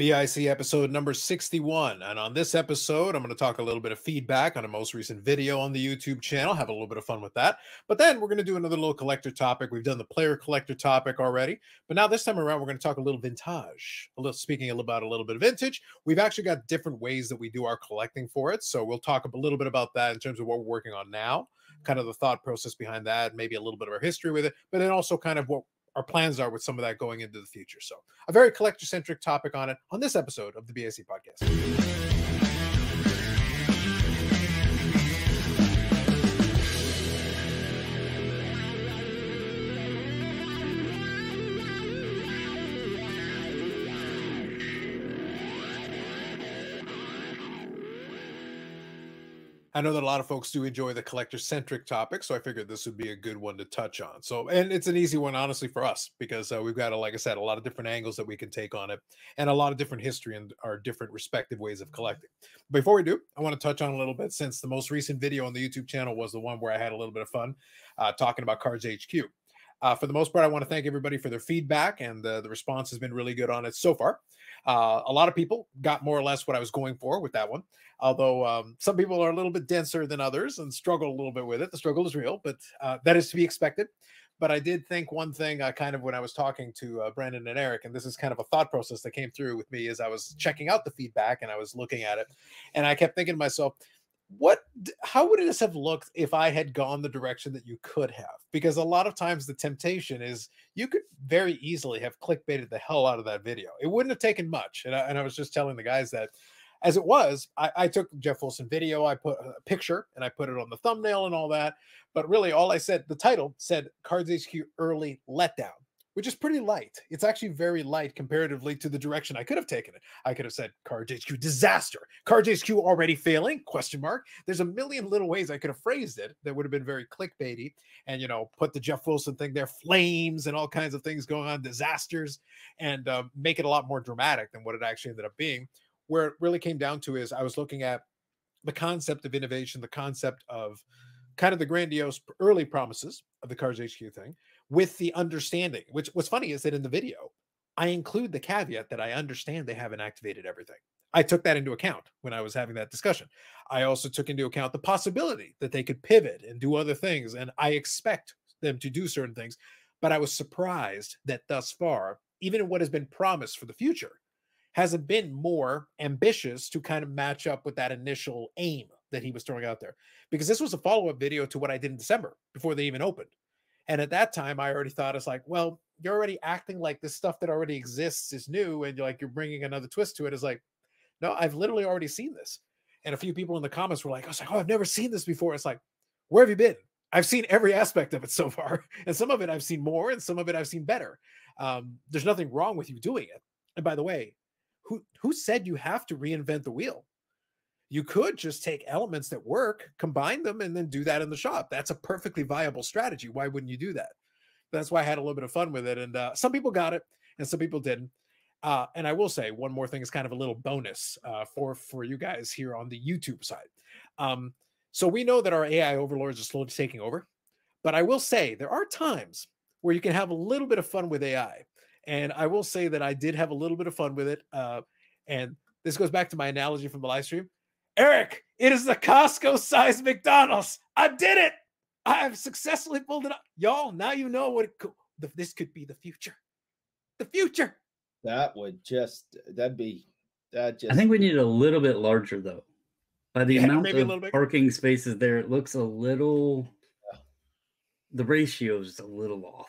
BIC episode number 61, and on this episode, I'm going to talk a little bit of feedback on a most recent video on the YouTube channel, have a little bit of fun with that, but then we're going to do another little collector topic. We've done the player collector topic already, but now this time around, we're going to talk a little vintage, speaking about a little bit of vintage. We've actually got different ways that we do our collecting for it, so we'll talk a little bit about that in terms of what we're working on now, kind of the thought process behind that, maybe a little bit of our history with it, but then also kind of what our plans are with some of that going into the future. So a very collector-centric topic on it on this episode of the BIC podcast. I know that a lot of folks do enjoy the collector-centric topic, so I figured this would be a good one to touch on. So, and it's an easy one, honestly, for us, because we've got, like I said, a lot of different angles that we can take on it, and a lot of different history and our different respective ways of collecting. Before we do, I want to touch on a little bit, since the most recent video on the YouTube channel was the one where I had a little bit of fun talking about Cards HQ. For the most part, I want to thank everybody for their feedback, and the response has been really good on it so far. A lot of people got more or less what I was going for with that one, although some people are a little bit denser than others and struggle a little bit with it. The struggle is real, but that is to be expected. But I did think one thing kind of when I was talking to Brandon and Eric, and this is kind of a thought process that came through with me as I was checking out the feedback and I was looking at it, and I kept thinking to myself, how would this have looked if I had gone the direction that you could have? Because a lot of times the temptation is you could very easily have clickbaited the hell out of that video. It wouldn't have taken much. And I was just telling the guys that as it was, I took Jeff Wilson video, I put a picture and I put it on the thumbnail and all that. But really all I said, the title said Cards HQ early letdown, which is pretty light. It's actually very light comparatively to the direction I could have taken it. I could have said Cards HQ disaster, Cards HQ already failing, question mark. There's a million little ways I could have phrased it that would have been very clickbaity and, you know, put the Jeff Wilson thing there, flames and all kinds of things going on, disasters, and make it a lot more dramatic than what it actually ended up being. Where it really came down to is I was looking at the concept of innovation, the concept of kind of the grandiose early promises of the Cards HQ thing, with the understanding, which what's funny is that in the video, I include the caveat that I understand they haven't activated everything. I took that into account when I was having that discussion. I also took into account the possibility that they could pivot and do other things, and I expect them to do certain things, but I was surprised that thus far, even in what has been promised for the future, hasn't been more ambitious to kind of match up with that initial aim that he was throwing out there. Because this was a follow-up video to what I did in December before they even opened. And at that time, I already thought, it's like, well, you're already acting like this stuff that already exists is new, and you're like, you're bringing another twist to it. It's like, no, I've literally already seen this. And a few people in the comments were like, oh, I've never seen this before. It's like, where have you been? I've seen every aspect of it so far. And some of it I've seen more, and some of it I've seen better. There's nothing wrong with you doing it. And by the way, who said you have to reinvent the wheel? You could just take elements that work, combine them, and then do that in the shop. That's a perfectly viable strategy. Why wouldn't you do that? That's why I had a little bit of fun with it. And some people got it and some people didn't. And I will say one more thing is kind of a little bonus for you guys here on the YouTube side. So we know that our AI overlords are slowly taking over. But I will say there are times where you can have a little bit of fun with AI. And I will say that I did have a little bit of fun with it. And this goes back to my analogy from the live stream. Eric, it is the Costco-sized McDonald's. I did it. I have successfully pulled it up. Y'all, now you know what it could, this could be the future. The future. That would just, I think we need a little bit larger, though. By the amount of parking spaces there, it looks a little, the ratio is a little off.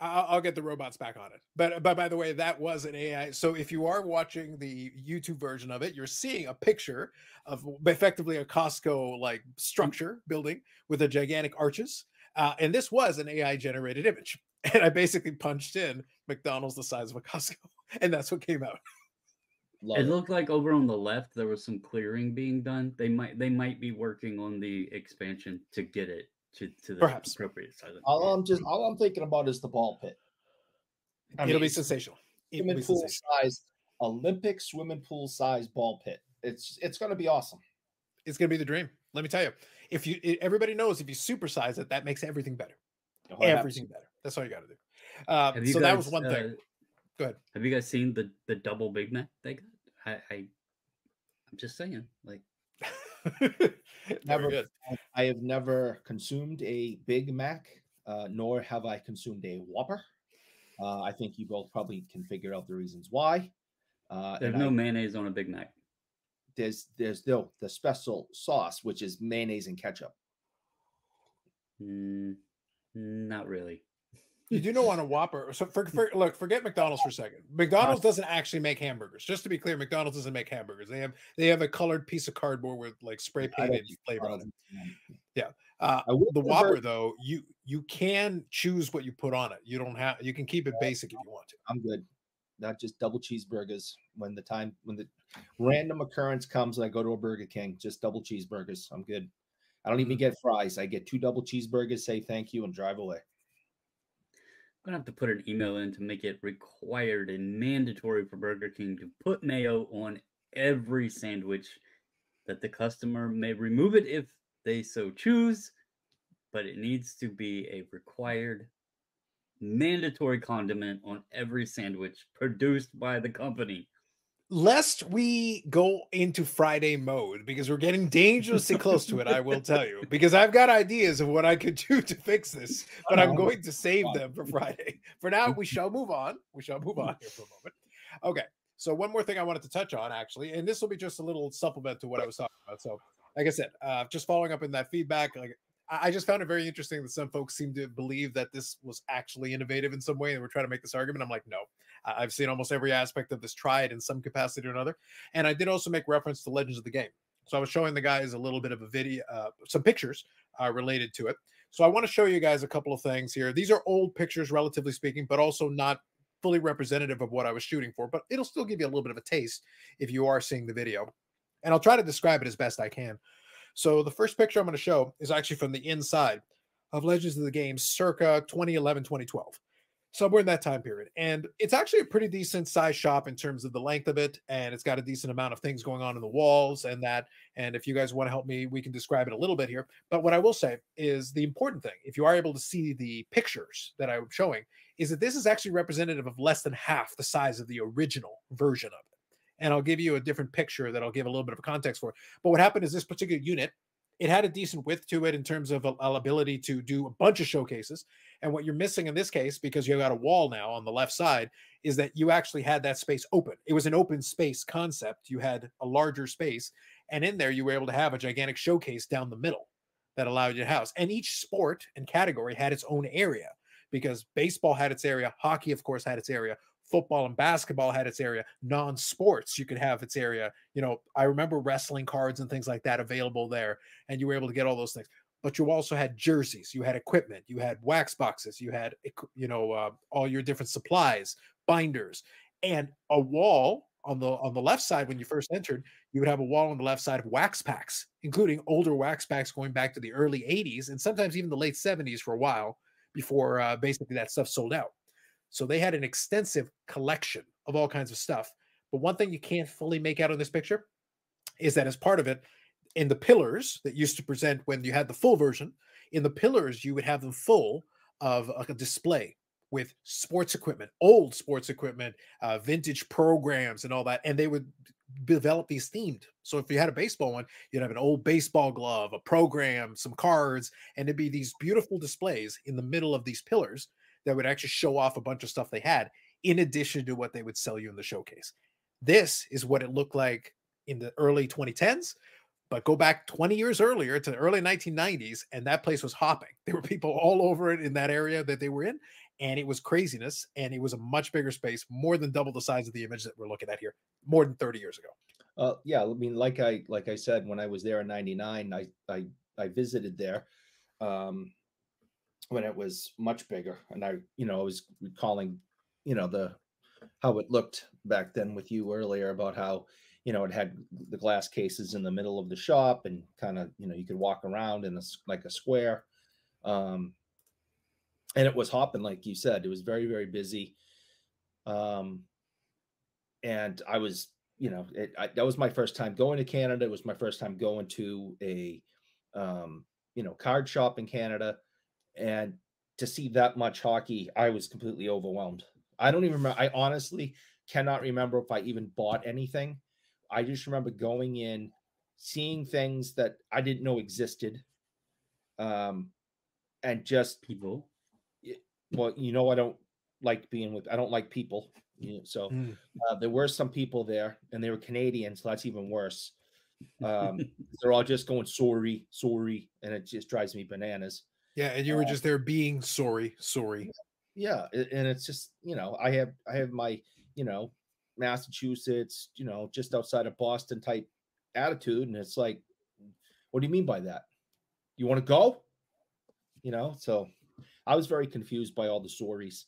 I'll get the robots back on it. But by the way, that was an AI. So if you are watching the YouTube version of it, you're seeing a picture of effectively a Costco-like structure building with the gigantic arches. And this was an AI-generated image. And I basically punched in McDonald's the size of a Costco. And that's what came out. It looked like over on the left, there was some clearing being done. They might be working on the expansion to get it to the perhaps appropriate side of it. All I'm thinking about is the ball pit. It'll be sensational. Swimming pool size, Olympic swimming pool size ball pit. It's going to be awesome. It's going to be the dream. Let me tell you. Everybody knows if you supersize it, that makes everything better. Everything better. That's all you got to do. So that was one thing. Go ahead. Have you guys seen the double Big Mac they got? I'm just saying, like, never. I have never consumed a Big Mac, nor have I consumed a Whopper. I think you both probably can figure out the reasons why. There's no mayonnaise on a Big Mac. There's no the special sauce, which is mayonnaise and ketchup. Not really. You do know on a Whopper. So look, forget McDonald's for a second. McDonald's doesn't actually make hamburgers. Just to be clear, McDonald's doesn't make hamburgers. They have a colored piece of cardboard with like spray painted flavor on it. Yeah. The Whopper though, you can choose what you put on it. You can keep it basic if you want to. I'm good. Not just double cheeseburgers. When the random occurrence comes and I go to a Burger King, just double cheeseburgers. I'm good. I don't even get fries. I get 2 double cheeseburgers, say thank you, and drive away. I'm going to have to put an email in to make it required and mandatory for Burger King to put mayo on every sandwich, that the customer may remove it if they so choose, but it needs to be a required mandatory condiment on every sandwich produced by the company. Lest we go into Friday mode, because we're getting dangerously close to it, I will tell you, because I've got ideas of what I could do to fix this, but I'm going to save them for Friday. For now, we shall move on. We shall move on here for a moment. Okay, so one more thing I wanted to touch on, actually, and this will be just a little supplement to what I was talking about. So, like I said, just following up in that feedback, like, I just found it very interesting that some folks seem to believe that this was actually innovative in some way, and we're trying to make this argument. I'm like, no, I've seen almost every aspect of this tried in some capacity or another. And I did also make reference to Legends of the Game. So I was showing the guys a little bit of a video, some pictures related to it. So I want to show you guys a couple of things here. These are old pictures, relatively speaking, but also not fully representative of what I was shooting for, but it'll still give you a little bit of a taste if you are seeing the video. And I'll try to describe it as best I can. So the first picture I'm going to show is actually from the inside of Legends of the Game circa 2011, 2012, somewhere in that time period. And it's actually a pretty decent size shop in terms of the length of it. And it's got a decent amount of things going on in the walls and that. And if you guys want to help me, we can describe it a little bit here. But what I will say is the important thing, if you are able to see the pictures that I'm showing, is that this is actually representative of less than half the size of the original version of it. And I'll give you a different picture that I'll give a little bit of context for. But what happened is this particular unit, it had a decent width to it in terms of ability to do a bunch of showcases. And what you're missing in this case, because you got a wall now on the left side, is that you actually had that space open. It was an open space concept. You had a larger space. And in there, you were able to have a gigantic showcase down the middle that allowed you to house. And each sport and category had its own area, because baseball had its area. Hockey, of course, had its area. Football and basketball had its area. Non-sports, you could have its area. You know, I remember wrestling cards and things like that available there, and you were able to get all those things. But you also had jerseys, you had equipment, you had wax boxes, you had, you know, all your different supplies, binders, and a wall on the left side. When you first entered, you would have a wall on the left side of wax packs, including older wax packs going back to the early 80s and sometimes even the late 70s for a while before basically that stuff sold out. So they had an extensive collection of all kinds of stuff. But one thing you can't fully make out on this picture is that as part of it, in the pillars that used to present when you had the full version, in the pillars, you would have them full of a display with sports equipment, old sports equipment, vintage programs and all that. And they would develop these themed. So if you had a baseball one, you'd have an old baseball glove, a program, some cards, and it'd be these beautiful displays in the middle of these pillars that would actually show off a bunch of stuff they had in addition to what they would sell you in the showcase. This is what it looked like in the early 2010s, but go back 20 years earlier to the early 1990s, and that place was hopping. There were people all over it in that area that they were in, and it was craziness, and it was a much bigger space, more than double the size of the image that we're looking at here, more than 30 years ago. Yeah, I mean, like I said, when I was there in 99, I visited there. When it was much bigger, and I, you know, I was recalling, you know, how it looked back then with you earlier about how, you know, it had the glass cases in the middle of the shop and kind of, you know, you could walk around in like a square. And it was hopping, like you said, it was very, very busy. And I was, you know, that was my first time going to Canada. It was my first time going to a, you know, card shop in Canada. And to see that much hockey, I was completely overwhelmed. I don't even remember. I honestly cannot remember if I even bought anything. I just remember going in, seeing things that I didn't know existed. And just people. Well, you know, I don't like being with, I don't like people. You know, so there were some people there, and they were Canadians, so that's even worse. They're all just going, sorry, sorry. And it just drives me bananas. Yeah. And you were just there being sorry, sorry. Yeah. And it's just, you know, I have my, you know, Massachusetts, you know, just outside of Boston type attitude. And it's like, what do you mean by that? You want to go? You know, so I was very confused by all the sorries.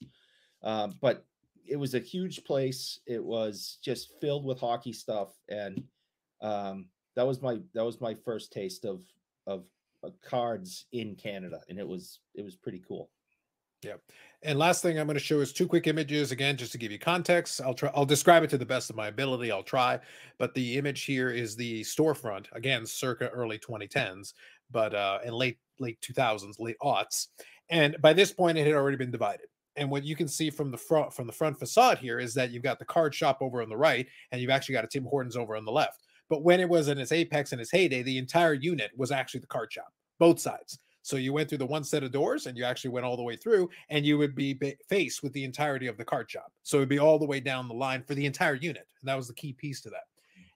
But it was a huge place. It was just filled with hockey stuff. And that was my first taste of cards in Canada, and it was pretty cool. Yeah. And last thing I'm going to show is two quick images again, just to give you context. I'll describe it to the best of my ability. I'll try, but the image here is the storefront again, circa early 2010s, but in late 2000s, late aughts. And by this point, it had already been divided. And what you can see from the front facade here is that you've got the card shop over on the right, and you've actually got a Tim Hortons over on the left. But when it was in its apex and its heyday, the entire unit was actually the card shop, both sides. So you went through the one set of doors, and you actually went all the way through, and you would be faced with the entirety of the card shop. So it'd be all the way down the line for the entire unit. And that was the key piece to that.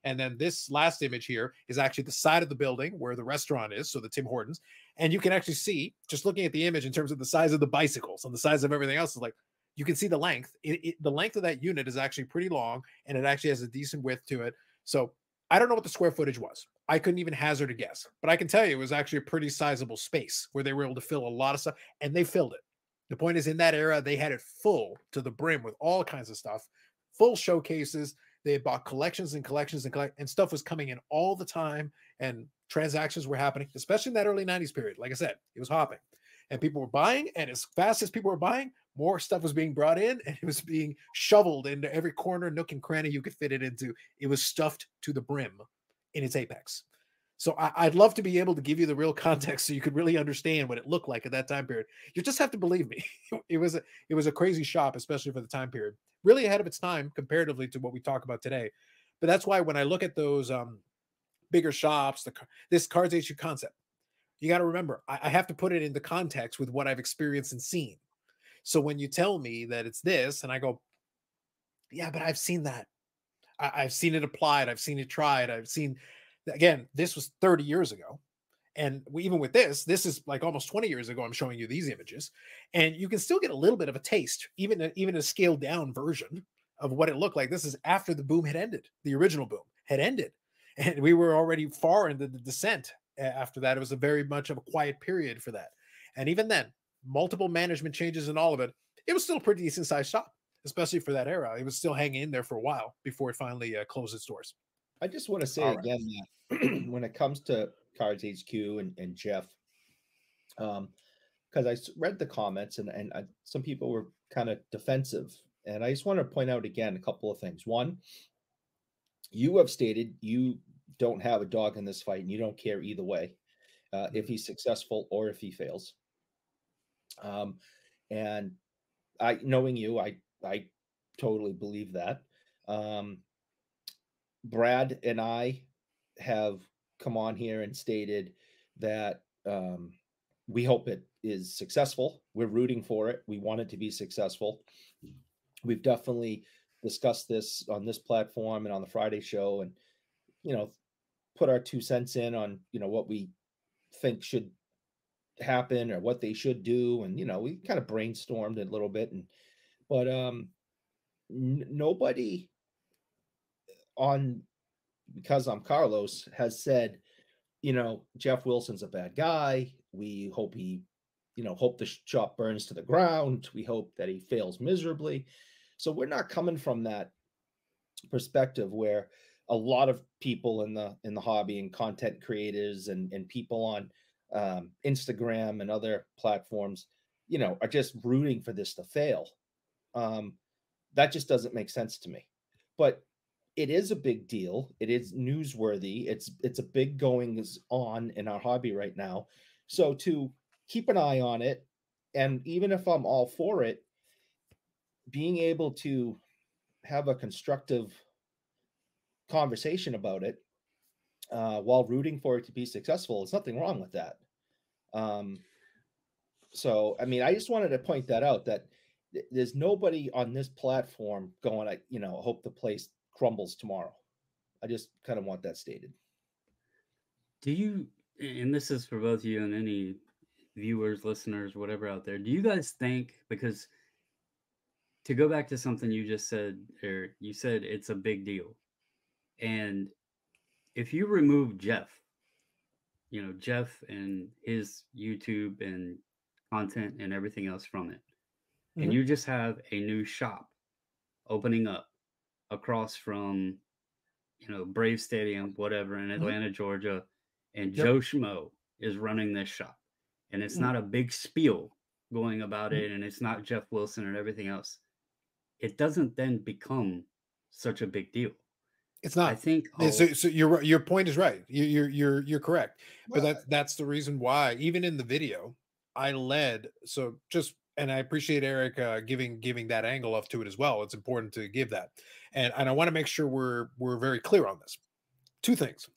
And then this last image here is actually the side of the building where the restaurant is, so the Tim Hortons. And you can actually see, just looking at the image in terms of the size of the bicycles and the size of everything else, is like, you can see the length. The length of that unit is actually pretty long, and it actually has a decent width to it. So I don't know what the square footage was. I couldn't even hazard a guess, but I can tell you it was actually a pretty sizable space where they were able to fill a lot of stuff, and they filled it. The point is, in that era, they had it full to the brim with all kinds of stuff, full showcases. They had bought collections and collections and stuff was coming in all the time, and transactions were happening, especially in that early 90s period. Like I said, it was hopping, and people were buying, and as fast as people were buying, more stuff was being brought in, and it was being shoveled into every corner, nook, and cranny you could fit it into. It was stuffed to the brim in its apex. So I'd love to be able to give you the real context so you could really understand what it looked like at that time period. You just have to believe me. It was a crazy shop, especially for the time period. Really ahead of its time comparatively to what we talk about today. But that's why when I look at those bigger shops, this Cards HQ concept, you got to remember, I have to put it into context with what I've experienced and seen. So when you tell me that it's this, and I go, yeah, but I've seen that. I've seen it applied. I've seen it tried. I've seen, again, this was 30 years ago. And even with this is like almost 20 years ago, I'm showing you these images. And you can still get a little bit of a taste, even a scaled down version of what it looked like. This is after the boom had ended. The original boom had ended. And we were already far into the descent after that. It was a very much of a quiet period for that. And even then, multiple management changes and all of it, it was still a pretty decent sized shop, especially for that era. It was still hanging in there for a while before it finally closed its doors. I just want to say again that when it comes to Cards HQ and Jeff, because I read the comments and some people were kind of defensive, and I just want to point out again a couple of things. One, you have stated you don't have a dog in this fight, and you don't care either way if he's successful or if he fails. And I, knowing you, I totally believe that. Brad and I have come on here and stated that we hope it is successful. We're rooting for it. We want it to be successful. We've definitely discussed this on this platform and on the Friday show, and, you know, put our 2 cents in on, you know, what we think should happen or what they should do. And, you know, we kind of brainstormed a little bit, but nobody on, because I'm Carlos, has said, you know, Jeff Wilson's a bad guy. We hope he, you know, hope the shop burns to the ground. We hope that he fails miserably. So we're not coming from that perspective where a lot of people in the hobby and content creators and people on Instagram and other platforms, you know, are just rooting for this to fail. That just doesn't make sense to me. But it is a big deal. It is newsworthy. It's a big goings on in our hobby right now. So to keep an eye on it, and even if I'm all for it, being able to have a constructive conversation about it while rooting for it to be successful, there's nothing wrong with that. So, I mean, I just wanted to point that out, that there's nobody on this platform going, I, you know, hope the place crumbles tomorrow. I just kind of want that stated. Do you, and this is for both you and any viewers, listeners, whatever out there, do you guys think, because to go back to something you just said, Eric, you said it's a big deal. And if you remove Jeff, you know, Jeff and his YouTube and content and everything else from it, mm-hmm. and you just have a new shop opening up across from, you know, Brave Stadium, whatever, in Atlanta, mm-hmm. Georgia, and yep. Joe Schmo is running this shop. And it's mm-hmm. not a big spiel going about mm-hmm. it, and it's not Jeff Wilson and everything else. It doesn't then become such a big deal. It's not. I think so your point is right. You're correct. But that's the reason why, even in the video, I led. So just, and I appreciate Eric giving that angle off to it as well. It's important to give that, and I want to make sure we're very clear on this. Two things.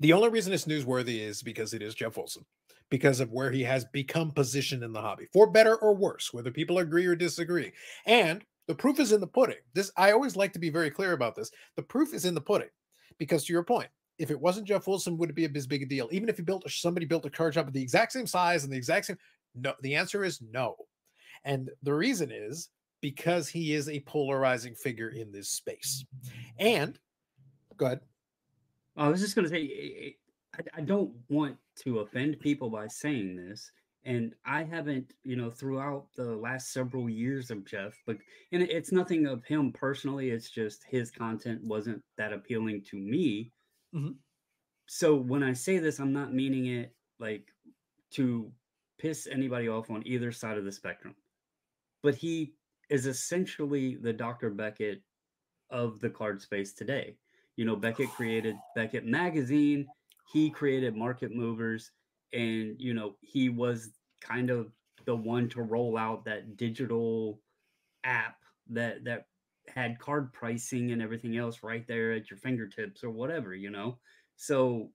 The only reason it's newsworthy is because it is Jeff Wilson, because of where he has become positioned in the hobby, for better or worse, whether people agree or disagree. And the proof is in the pudding. This, I always like to be very clear about this. The proof is in the pudding, because to your point, if it wasn't Jeff Wilson, would it be as big a deal? Even if he built, somebody built a card shop of the exact same size and the exact same, no, the answer is no. And the reason is because he is a polarizing figure in this space. And go ahead. I was just going to say, I don't want to offend people by saying this. And I haven't, you know, throughout the last several years of Jeff, but, and it's nothing of him personally. It's just his content wasn't that appealing to me. Mm-hmm. So when I say this, I'm not meaning it like to piss anybody off on either side of the spectrum. But he is essentially the Dr. Beckett of the card space today. You know, Beckett created Beckett Magazine. He created Market Movers. And, you know, he was kind of the one to roll out that digital app that had card pricing and everything else right there at your fingertips or whatever, you know. So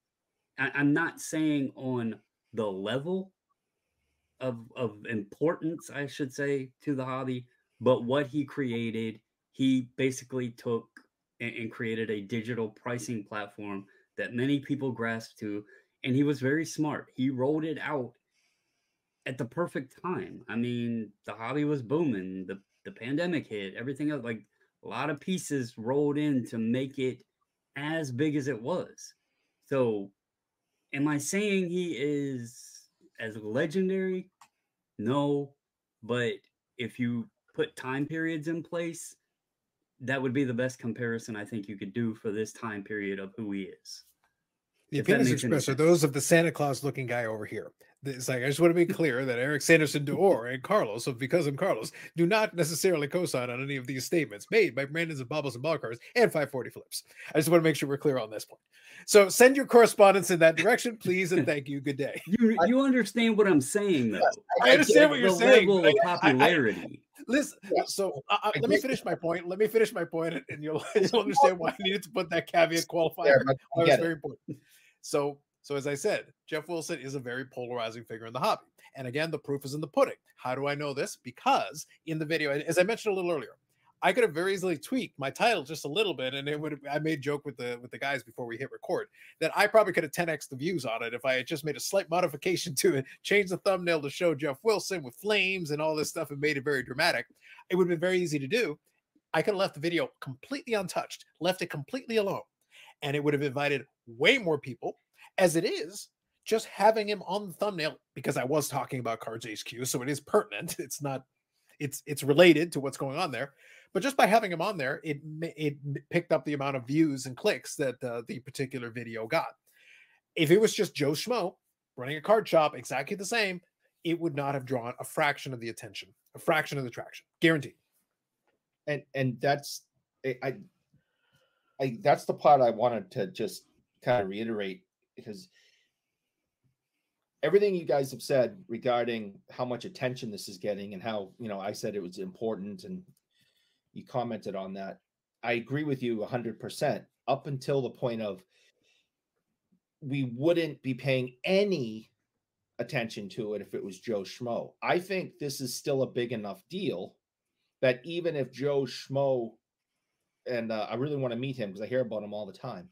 I'm not saying on the level of importance, I should say, to the hobby, but what he created, he basically took and created a digital pricing platform that many people grasp to. And he was very smart. He rolled it out at the perfect time. I mean, the hobby was booming. The pandemic hit. Everything else, like a lot of pieces rolled in to make it as big as it was. So am I saying he is as legendary? No. But if you put time periods in place, that would be the best comparison I think you could do for this time period of who he is. The opinions expressed are those of the Santa Claus looking guy over here. It's like, I just want to be clear that Eric sanderson2orr and Carlos of Because I'm Carlos do not necessarily co-sign on any of these statements made by Brandons of Bobbles and Ballcards and 540 Flips. I just want to make sure we're clear on this point. So send your correspondence in that direction, please, and thank you. Good day. You understand what I'm saying, though. I understand what you're saying. The level of popularity. Listen, so let me finish my point. Let me finish my point, and you'll understand why I needed to put that caveat qualifier. Yeah, that was very important. So as I said, Jeff Wilson is a very polarizing figure in the hobby. And again, the proof is in the pudding. How do I know this? Because in the video, as I mentioned a little earlier, I could have very easily tweaked my title just a little bit, and it would have, I made a joke with the guys before we hit record that I probably could have 10x the views on it if I had just made a slight modification to it, changed the thumbnail to show Jeff Wilson with flames and all this stuff and made it very dramatic. It would have been very easy to do. I could have left the video completely untouched, left it completely alone, and it would have invited way more people. As it is, just having him on the thumbnail, because I was talking about Cards HQ, so it is pertinent. It's not, it's related to what's going on there. But just by having him on there, it picked up the amount of views and clicks that the particular video got. If it was just Joe Schmo running a card shop exactly the same, it would not have drawn a fraction of the attention, a fraction of the traction, guaranteed. And that's I that's the part I wanted to just kind of reiterate. Because everything you guys have said regarding how much attention this is getting and how, you know, I said it was important and you commented on that. I agree with you 100% up until the point of we wouldn't be paying any attention to it if it was Joe Schmo. I think this is still a big enough deal that even if Joe Schmo, and I really want to meet him because I hear about him all the time,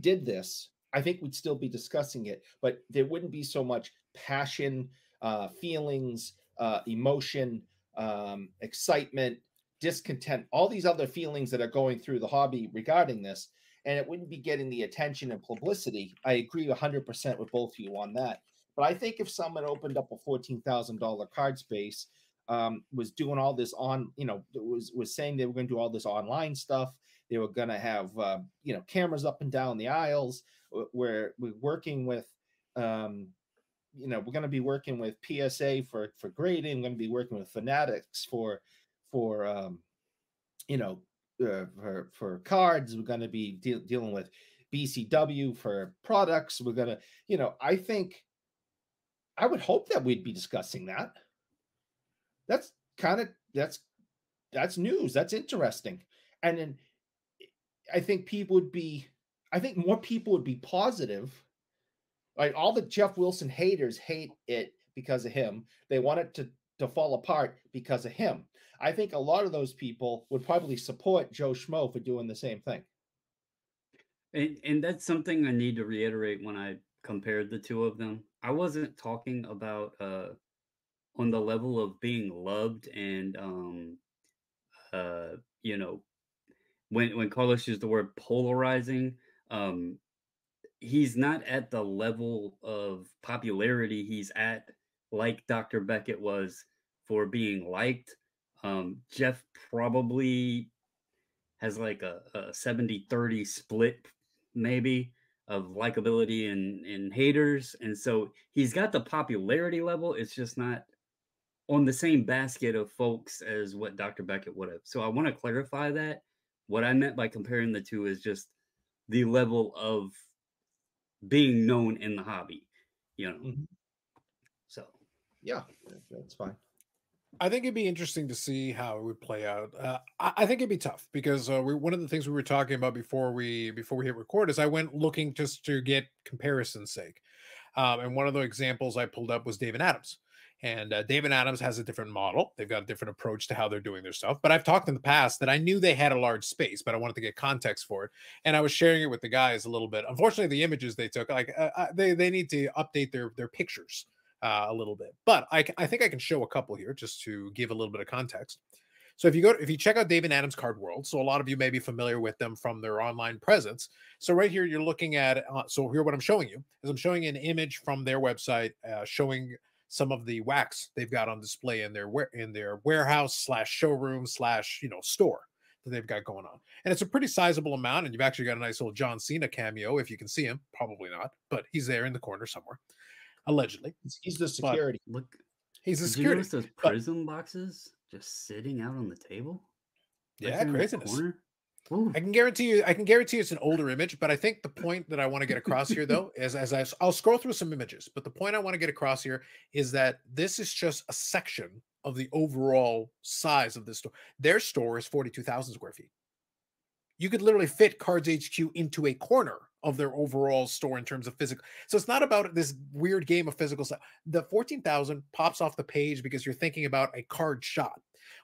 did this, I think we'd still be discussing it, but there wouldn't be so much passion, feelings, emotion, excitement, discontent, all these other feelings that are going through the hobby regarding this, and it wouldn't be getting the attention and publicity. I agree 100% with both of you on that. But I think if someone opened up a $14,000 card space, was doing all this on, you know, was saying they were going to do all this online stuff, they were going to have, you know, cameras up and down the aisles, where we're working with, you know, we're going to be working with PSA for grading, we're going to be working with Fanatics for cards, we're going to be dealing with BCW for products, we're going to, you know, I think, I would hope that we'd be discussing that. That's kind of, that's news. That's interesting. And then I think people would be, I think more people would be positive. Like all the Jeff Wilson haters hate it because of him. They want it to fall apart because of him. I think a lot of those people would probably support Joe Schmo for doing the same thing. And that's something I need to reiterate when I compared the two of them. I wasn't talking about, on the level of being loved and, you know, when Carlos used the word polarizing, he's not at the level of popularity he's at, like Dr. Beckett was, for being liked. Jeff probably has like a 70-30 split maybe of likability and haters. And so he's got the popularity level. It's just not on the same basket of folks as what Dr. Beckett would have. So I want to clarify that. What I meant by comparing the two is just the level of being known in the hobby, you know? Mm-hmm. So, yeah, that's fine. I think it'd be interesting to see how it would play out. I think it'd be tough because one of the things we were talking about before we hit record is I went looking just to get comparison's sake. And one of the examples I pulled up was Dave and Adams. And Dave and Adams has a different model. They've got a different approach to how they're doing their stuff. But I've talked in the past that I knew they had a large space, but I wanted to get context for it. And I was sharing it with the guys a little bit. Unfortunately, the images they took, like they need to update their pictures a little bit. But I think I can show a couple here just to give a little bit of context. So if you check out Dave and Adams Card World, so a lot of you may be familiar with them from their online presence. So right here, you're looking at, so here what I'm showing you is I'm showing an image from their website showing some of the wax they've got on display in their warehouse / showroom / you know, store that they've got going on. And it's a pretty sizable amount. And you've actually got a nice little John Cena cameo, if you can see him. Probably not, but he's there in the corner somewhere, allegedly. He's the security. But look, he's the security. Did you notice those prism boxes just sitting out on the table? Like, yeah, craziness. I can guarantee you it's an older image, but I think the point that I want to get across here, though, is I'll scroll through some images, but the point I want to get across here is that this is just a section of the overall size of this store. Their store is 42,000 square feet. You could literally fit Cards HQ into a corner of their overall store in terms of physical. So it's not about this weird game of physical stuff. The 14,000 pops off the page because you're thinking about a card shop.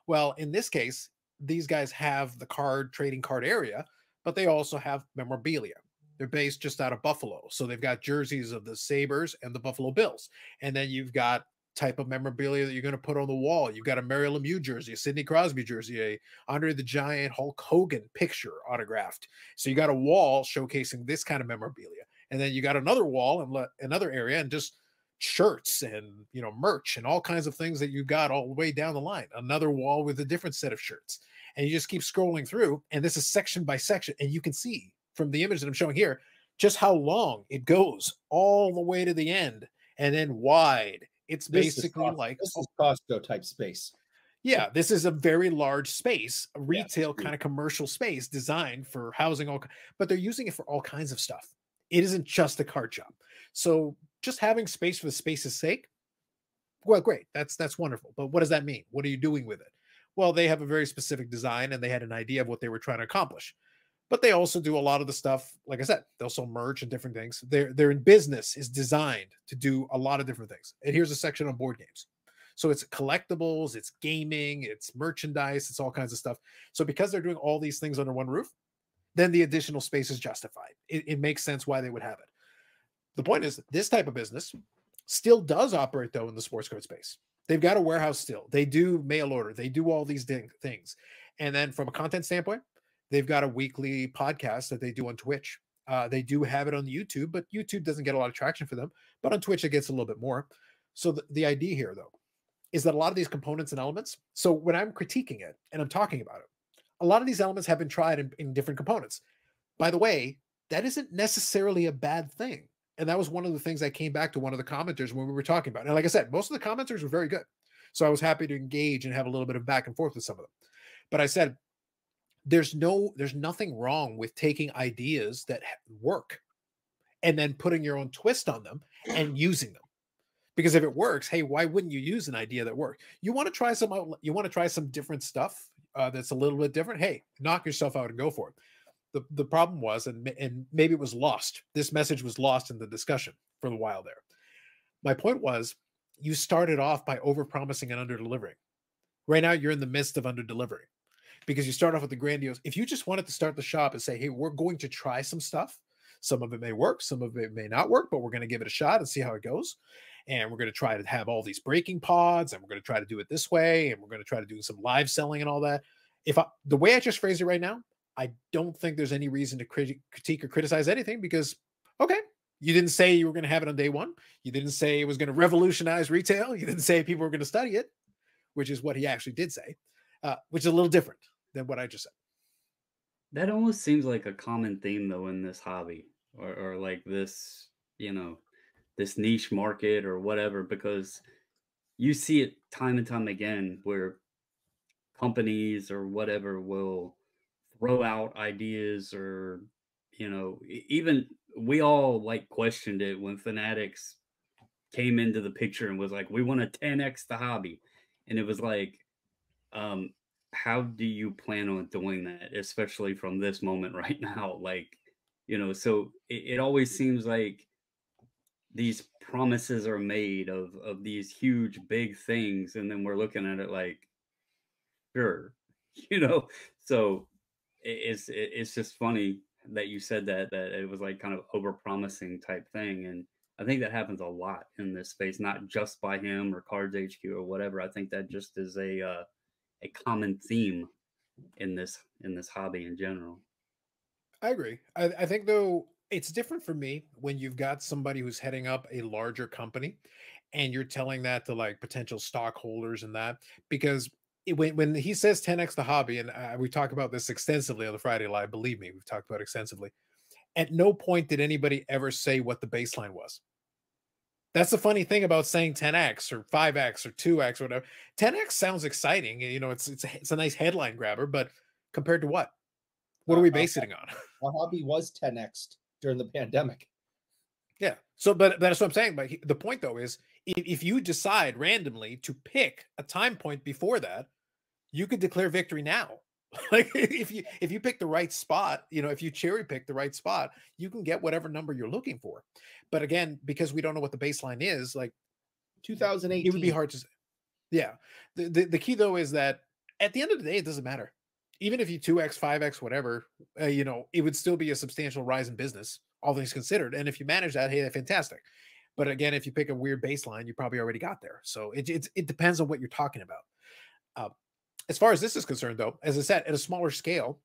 Well, in this case, these guys have the card trading card area, but they also have memorabilia. They're based just out of Buffalo. So they've got jerseys of the Sabres and the Buffalo Bills. And then you've got type of memorabilia that you're going to put on the wall. You've got a Mary Lemieux jersey, a Sidney Crosby jersey, a Andre the Giant Hulk Hogan picture autographed. So you got a wall showcasing this kind of memorabilia. And then you got another wall and another area and just shirts and, you know, merch and all kinds of things that you got all the way down the line. Another wall with a different set of shirts. And you just keep scrolling through, and this is section by section. And you can see from the image that I'm showing here just how long it goes all the way to the end and then wide. It's basically like this is Costco type space. Yeah, this is a very large space, a retail kind of commercial space designed for housing all, but they're using it for all kinds of stuff. It isn't just a card shop. So just having space for the space's sake, well, great. That's wonderful. But what does that mean? What are you doing with it? Well, they have a very specific design and they had an idea of what they were trying to accomplish. But they also do a lot of the stuff, like I said, they'll sell merch and different things. They're in business is designed to do a lot of different things. And here's a section on board games. So it's collectibles, it's gaming, it's merchandise, it's all kinds of stuff. So because they're doing all these things under one roof, then the additional space is justified. It makes sense why they would have it. The point is this type of business still does operate, though, in the sports card space. They've got a warehouse still. They do mail order. They do all these things. And then from a content standpoint, they've got a weekly podcast that they do on Twitch. They do have it on YouTube, but YouTube doesn't get a lot of traction for them. But on Twitch, it gets a little bit more. So the idea here, though, is that a lot of these components and elements, so when I'm critiquing it and I'm talking about it, a lot of these elements have been tried in different components. By the way, that isn't necessarily a bad thing. And that was one of the things I came back to one of the commenters when we were talking about it. And like I said, most of the commenters were very good. So I was happy to engage and have a little bit of back and forth with some of them. But I said, there's nothing wrong with taking ideas that work and then putting your own twist on them and using them. Because if it works, hey, why wouldn't you use an idea that worked? You want to try some out, you want to try some different stuff that's a little bit different. Hey, knock yourself out and go for it. The problem was, and maybe it was lost. This message was lost in the discussion for a while there. My point was, you started off by overpromising and underdelivering. Right now, you're in the midst of underdelivering because you start off with the grandiose. If you just wanted to start the shop and say, hey, we're going to try some stuff. Some of it may work, some of it may not work, but we're going to give it a shot and see how it goes. And we're going to try to have all these breaking pods, and we're going to try to do it this way, and we're going to try to do some live selling and all that. The way I just phrased it right now, I don't think there's any reason to critique or criticize anything because, okay, you didn't say you were going to have it on day one. You didn't say it was going to revolutionize retail. You didn't say people were going to study it, which is what he actually did say, which is a little different than what I just said. That almost seems like a common theme, though, in this hobby or like this, you know, this niche market or whatever, because you see it time and time again where companies or whatever will throw out ideas or, you know, even we all like questioned it when Fanatics came into the picture and was like, we want to 10X the hobby. And it was like, how do you plan on doing that, especially from this moment right now? Like, you know, so it always seems like these promises are made of these huge, big things. And then we're looking at it like, sure, you know, so it's just funny that you said that it was like kind of overpromising type thing. And I think that happens a lot in this space, not just by him or Cards HQ or whatever. I think that just is a common theme in this hobby in general. I agree. I think, though, it's different for me when you've got somebody who's heading up a larger company and you're telling that to like potential stockholders and that, because when he says 10X the hobby, and we talk about this extensively on the Friday Live, believe me, we've talked about it extensively. At no point did anybody ever say what the baseline was. That's the funny thing about saying 10X or 5X or 2X or whatever. 10X sounds exciting. You know, it's a nice headline grabber, but compared to what? What are we basing it on? Our hobby was 10X'd during the pandemic. Yeah. So, but that's what I'm saying. But the point, though, is if you decide randomly to pick a time point before that, you could declare victory now. Like if you pick the right spot, you know, if you cherry pick the right spot, you can get whatever number you're looking for. But again, because we don't know what the baseline is, like 2018, it would be hard to say. Yeah. The key, though, is that at the end of the day, it doesn't matter. Even if you 2X, 5X, whatever, you know, it would still be a substantial rise in business, all things considered. And if you manage that, hey, that's fantastic. But again, if you pick a weird baseline, you probably already got there. So it depends on what you're talking about. As far as this is concerned, though, as I said, at a smaller scale,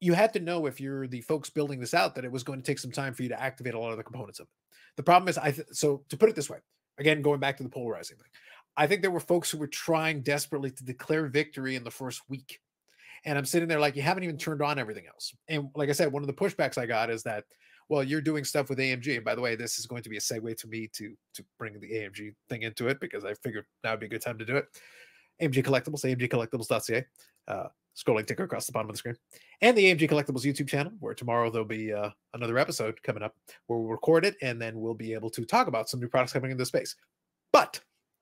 you had to know if you're the folks building this out that it was going to take some time for you to activate a lot of the components of it. The problem is, so to put it this way, again, going back to the polarizing thing, I think there were folks who were trying desperately to declare victory in the first week. And I'm sitting there like, you haven't even turned on everything else. And like I said, one of the pushbacks I got is that, well, you're doing stuff with AMG. And by the way, this is going to be a segue to me to bring the AMG thing into it because I figured now would be a good time to do it. AMG Collectibles, amgcollectibles.ca, scrolling ticker across the bottom of the screen, and the AMG Collectibles YouTube channel, where tomorrow there'll be another episode coming up where we'll record it, and then we'll be able to talk about some new products coming into the space. But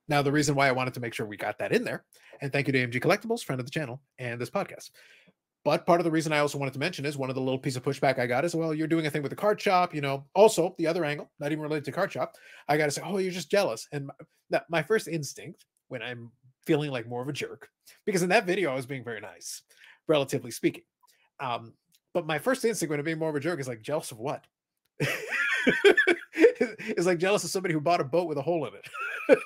Now, the reason why I wanted to make sure we got that in there, and thank you to AMG Collectibles, friend of the channel, and this podcast. But part of the reason I also wanted to mention is one of the little piece of pushback I got is, well, you're doing a thing with the card shop, you know. Also, the other angle, not even related to card shop, I got to say, oh, you're just jealous. And my first instinct when I'm feeling like more of a jerk, because in that video I was being very nice, relatively speaking. But my first instinct when I'm being more of a jerk is like, jealous of what? It's like jealous of somebody who bought a boat with a hole in it.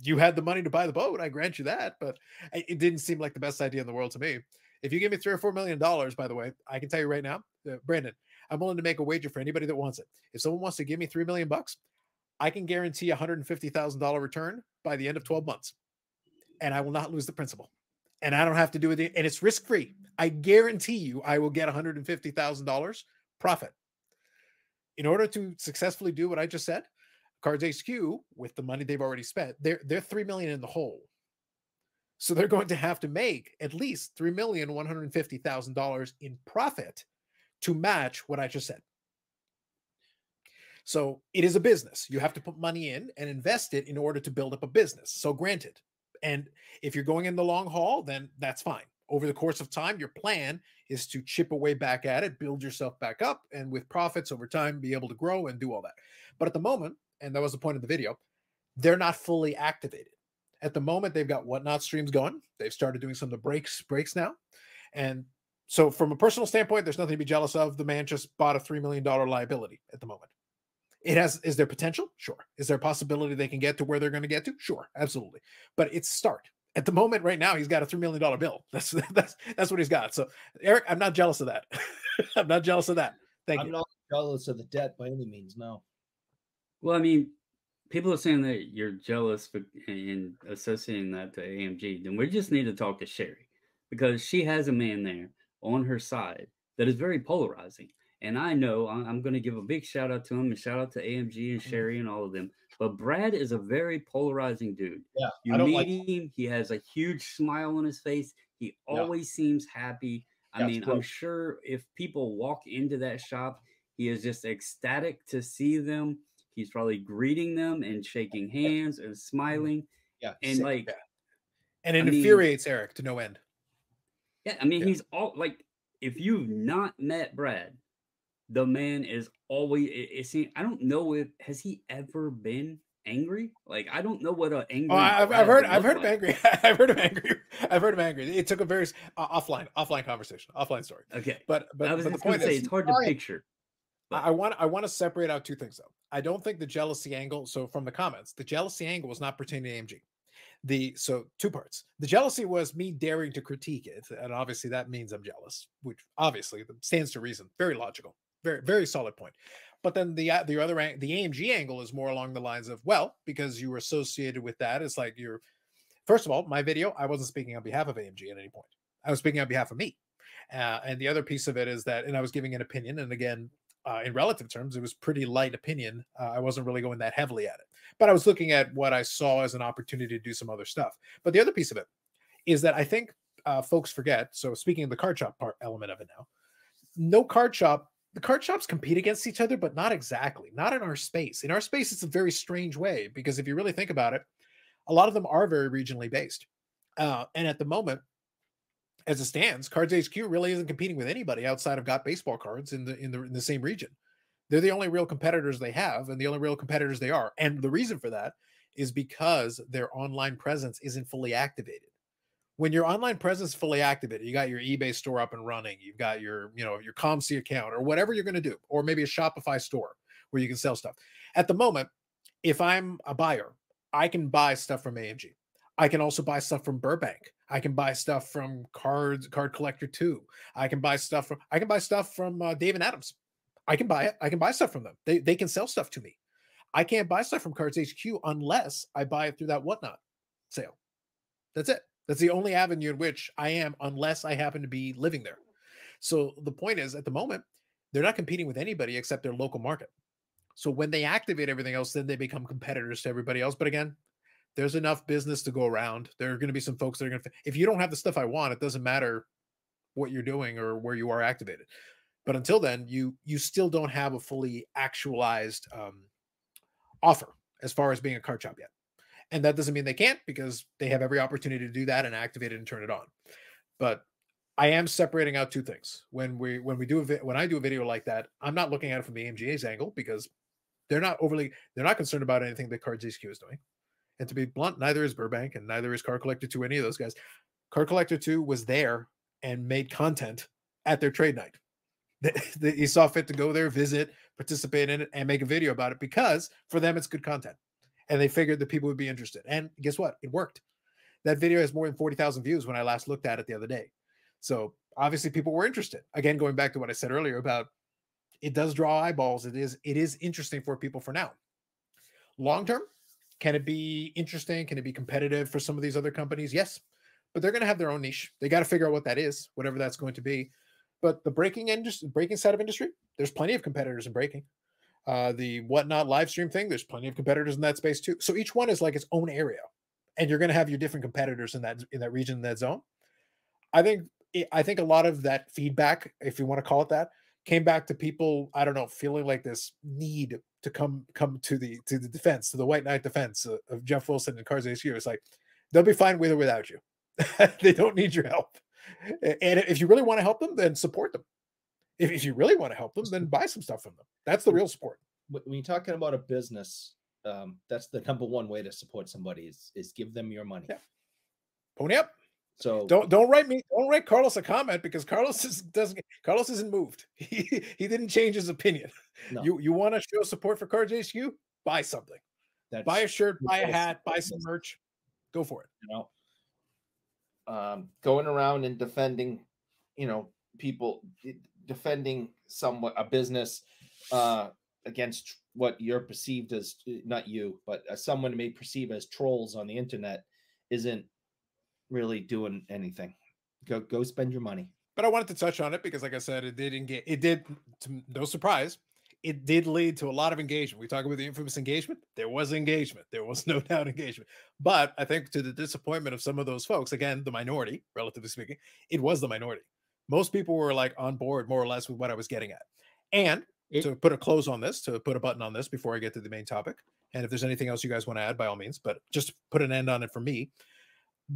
You had the money to buy the boat, I grant you that, but it didn't seem like the best idea in the world to me. If you give me $3 or $4 million, by the way, I can tell you right now, Brandon, I'm willing to make a wager for anybody that wants it. If someone wants to give me $3 million, I can guarantee $150,000 return by the end of 12 months. And I will not lose the principal. And I don't have to do it. And it's risk-free. I guarantee you I will get $150,000 profit. In order to successfully do what I just said, Cards HQ, with the money they've already spent, they're $3 million in the hole. So they're going to have to make at least $3,150,000 in profit to match what I just said. So it is a business. You have to put money in and invest it in order to build up a business. So granted, and if you're going in the long haul, then that's fine. Over the course of time, your plan is to chip away back at it, build yourself back up, and with profits over time, be able to grow and do all that. But at the moment, and that was the point of the video, they're not fully activated. At the moment, they've got Whatnot streams going. They've started doing some of the breaks now. And so from a personal standpoint, there's nothing to be jealous of. The man just bought a $3 million liability at the moment. Is there potential? Sure. Is there a possibility they can get to where they're going to get to? Sure, absolutely. But it's start. At the moment, right now, he's got a $3 million bill. That's what he's got. So, Eric, I'm not jealous of that. I'm not jealous of that. Thank you. I'm not jealous of the debt by any means, no. Well, I mean, people are saying that you're jealous and associating that to AMG. Then we just need to talk to Sherry, because she has a man there on her side that is very polarizing. And I know I'm going to give a big shout out to him, and shout out to AMG and Sherry and all of them. But Brad is a very polarizing dude. Yeah, you meet him. He has a huge smile on his face. He always seems happy. I mean, I'm sure if people walk into that shop, he is just ecstatic to see them. He's probably greeting them and shaking hands and smiling. Yeah. And and it infuriates Eric to no end. Yeah. I mean, he's all like, if you've not met Brad, the man is always, I don't know if, has he ever been angry? Like, I don't know what an angry. Oh, I've heard him angry. It took a very offline conversation, offline story. Okay. But the point is, it's hard to picture. But I want to separate out two things though. I don't think the jealousy angle. So from the comments, the jealousy angle was not pertaining to AMG. So two parts. The jealousy was me daring to critique it. And obviously that means I'm jealous, which obviously stands to reason. Very logical. Very, very solid point. But then the AMG angle is more along the lines of, well, because you were associated with that, it's like you're, first of all, my video, I wasn't speaking on behalf of AMG at any point. I was speaking on behalf of me. And the other piece of it is that, and I was giving an opinion. And again, in relative terms, it was pretty light opinion. I wasn't really going that heavily at it, but I was looking at what I saw as an opportunity to do some other stuff. But the other piece of it is that I think folks forget. So speaking of the card shop part element of it now, the card shops compete against each other, but not exactly, not in our space. In our space, it's a very strange way, because if you really think about it, a lot of them are very regionally based. And at the moment, as it stands, Cards HQ really isn't competing with anybody outside of Got Baseball Cards in the same region. They're the only real competitors they have, and the only real competitors they are. And the reason for that is because their online presence isn't fully activated. When your online presence is fully activated, you got your eBay store up and running, you've got your, you know, your ComC account or whatever you're going to do, or maybe a Shopify store where you can sell stuff. At the moment, if I'm a buyer, I can buy stuff from AMG. I can also buy stuff from Burbank. I can buy stuff from Card Collector 2. I can buy stuff from Dave and Adams. I can buy it. I can buy stuff from them. They can sell stuff to me. I can't buy stuff from Cards HQ unless I buy it through that Whatnot sale. That's it. That's the only avenue in which I am, unless I happen to be living there. So the point is, at the moment, they're not competing with anybody except their local market. So when they activate everything else, then they become competitors to everybody else. But again, there's enough business to go around. There are going to be some folks that are going to, if you don't have the stuff I want, it doesn't matter what you're doing or where you are activated. But until then, you still don't have a fully actualized offer as far as being a card shop yet. And that doesn't mean they can't, because they have every opportunity to do that and activate it and turn it on. But I am separating out two things. When I do a video like that, I'm not looking at it from the MGA's angle, because they're not concerned about anything that Cards HQ is doing. And to be blunt, neither is Burbank and neither is Card Collector 2, any of those guys. Card Collector 2 was there and made content at their trade night. You saw fit to go there, visit, participate in it, and make a video about it, because for them it's good content. And they figured that people would be interested. And guess what? It worked. That video has more than 40,000 views when I last looked at it the other day. So obviously people were interested. Again, going back to what I said earlier about it does draw eyeballs. It is interesting for people for now. Long term, can it be interesting? Can it be competitive for some of these other companies? Yes, but they're going to have their own niche. They got to figure out what that is, whatever that's going to be. But the breaking side of industry, there's plenty of competitors in breaking. The Whatnot live stream thing, there's plenty of competitors in that space too. So each one is like its own area, and you're going to have your different competitors in that region, in that zone. I think a lot of that feedback, if you want to call it that, came back to people, I don't know, feeling like this need to come to the defense, to the white knight defense of Jeff Wilson and Cards HQ. It's like, they'll be fine with or without you. They don't need your help. And if you really want to help them, then support them. If you really want to help them, then buy some stuff from them. That's the real support. When you're talking about a business, that's the number one way to support somebody is give them your money. Yeah. Pony up. So don't write Carlos a comment, because Carlos isn't moved. He didn't change his opinion. No. You want to show support for Cards HQ? Buy something. Buy a shirt, buy a hat, buy some merch. Go for it. You know, going around and defending, you know, people, defending a business against what you're perceived as, not you, but someone may perceive as trolls on the internet, isn't really doing anything. Go spend your money. But I wanted to touch on it because, like I said, no surprise, it did lead to a lot of engagement. We talk about the infamous engagement. There was engagement. There was no doubt engagement. But I think, to the disappointment of some of those folks, again, the minority, relatively speaking, it was the minority. Most people were like on board more or less with what I was getting at. And to put a button on this before I get to the main topic, and if there's anything else you guys want to add, by all means, but just put an end on it for me.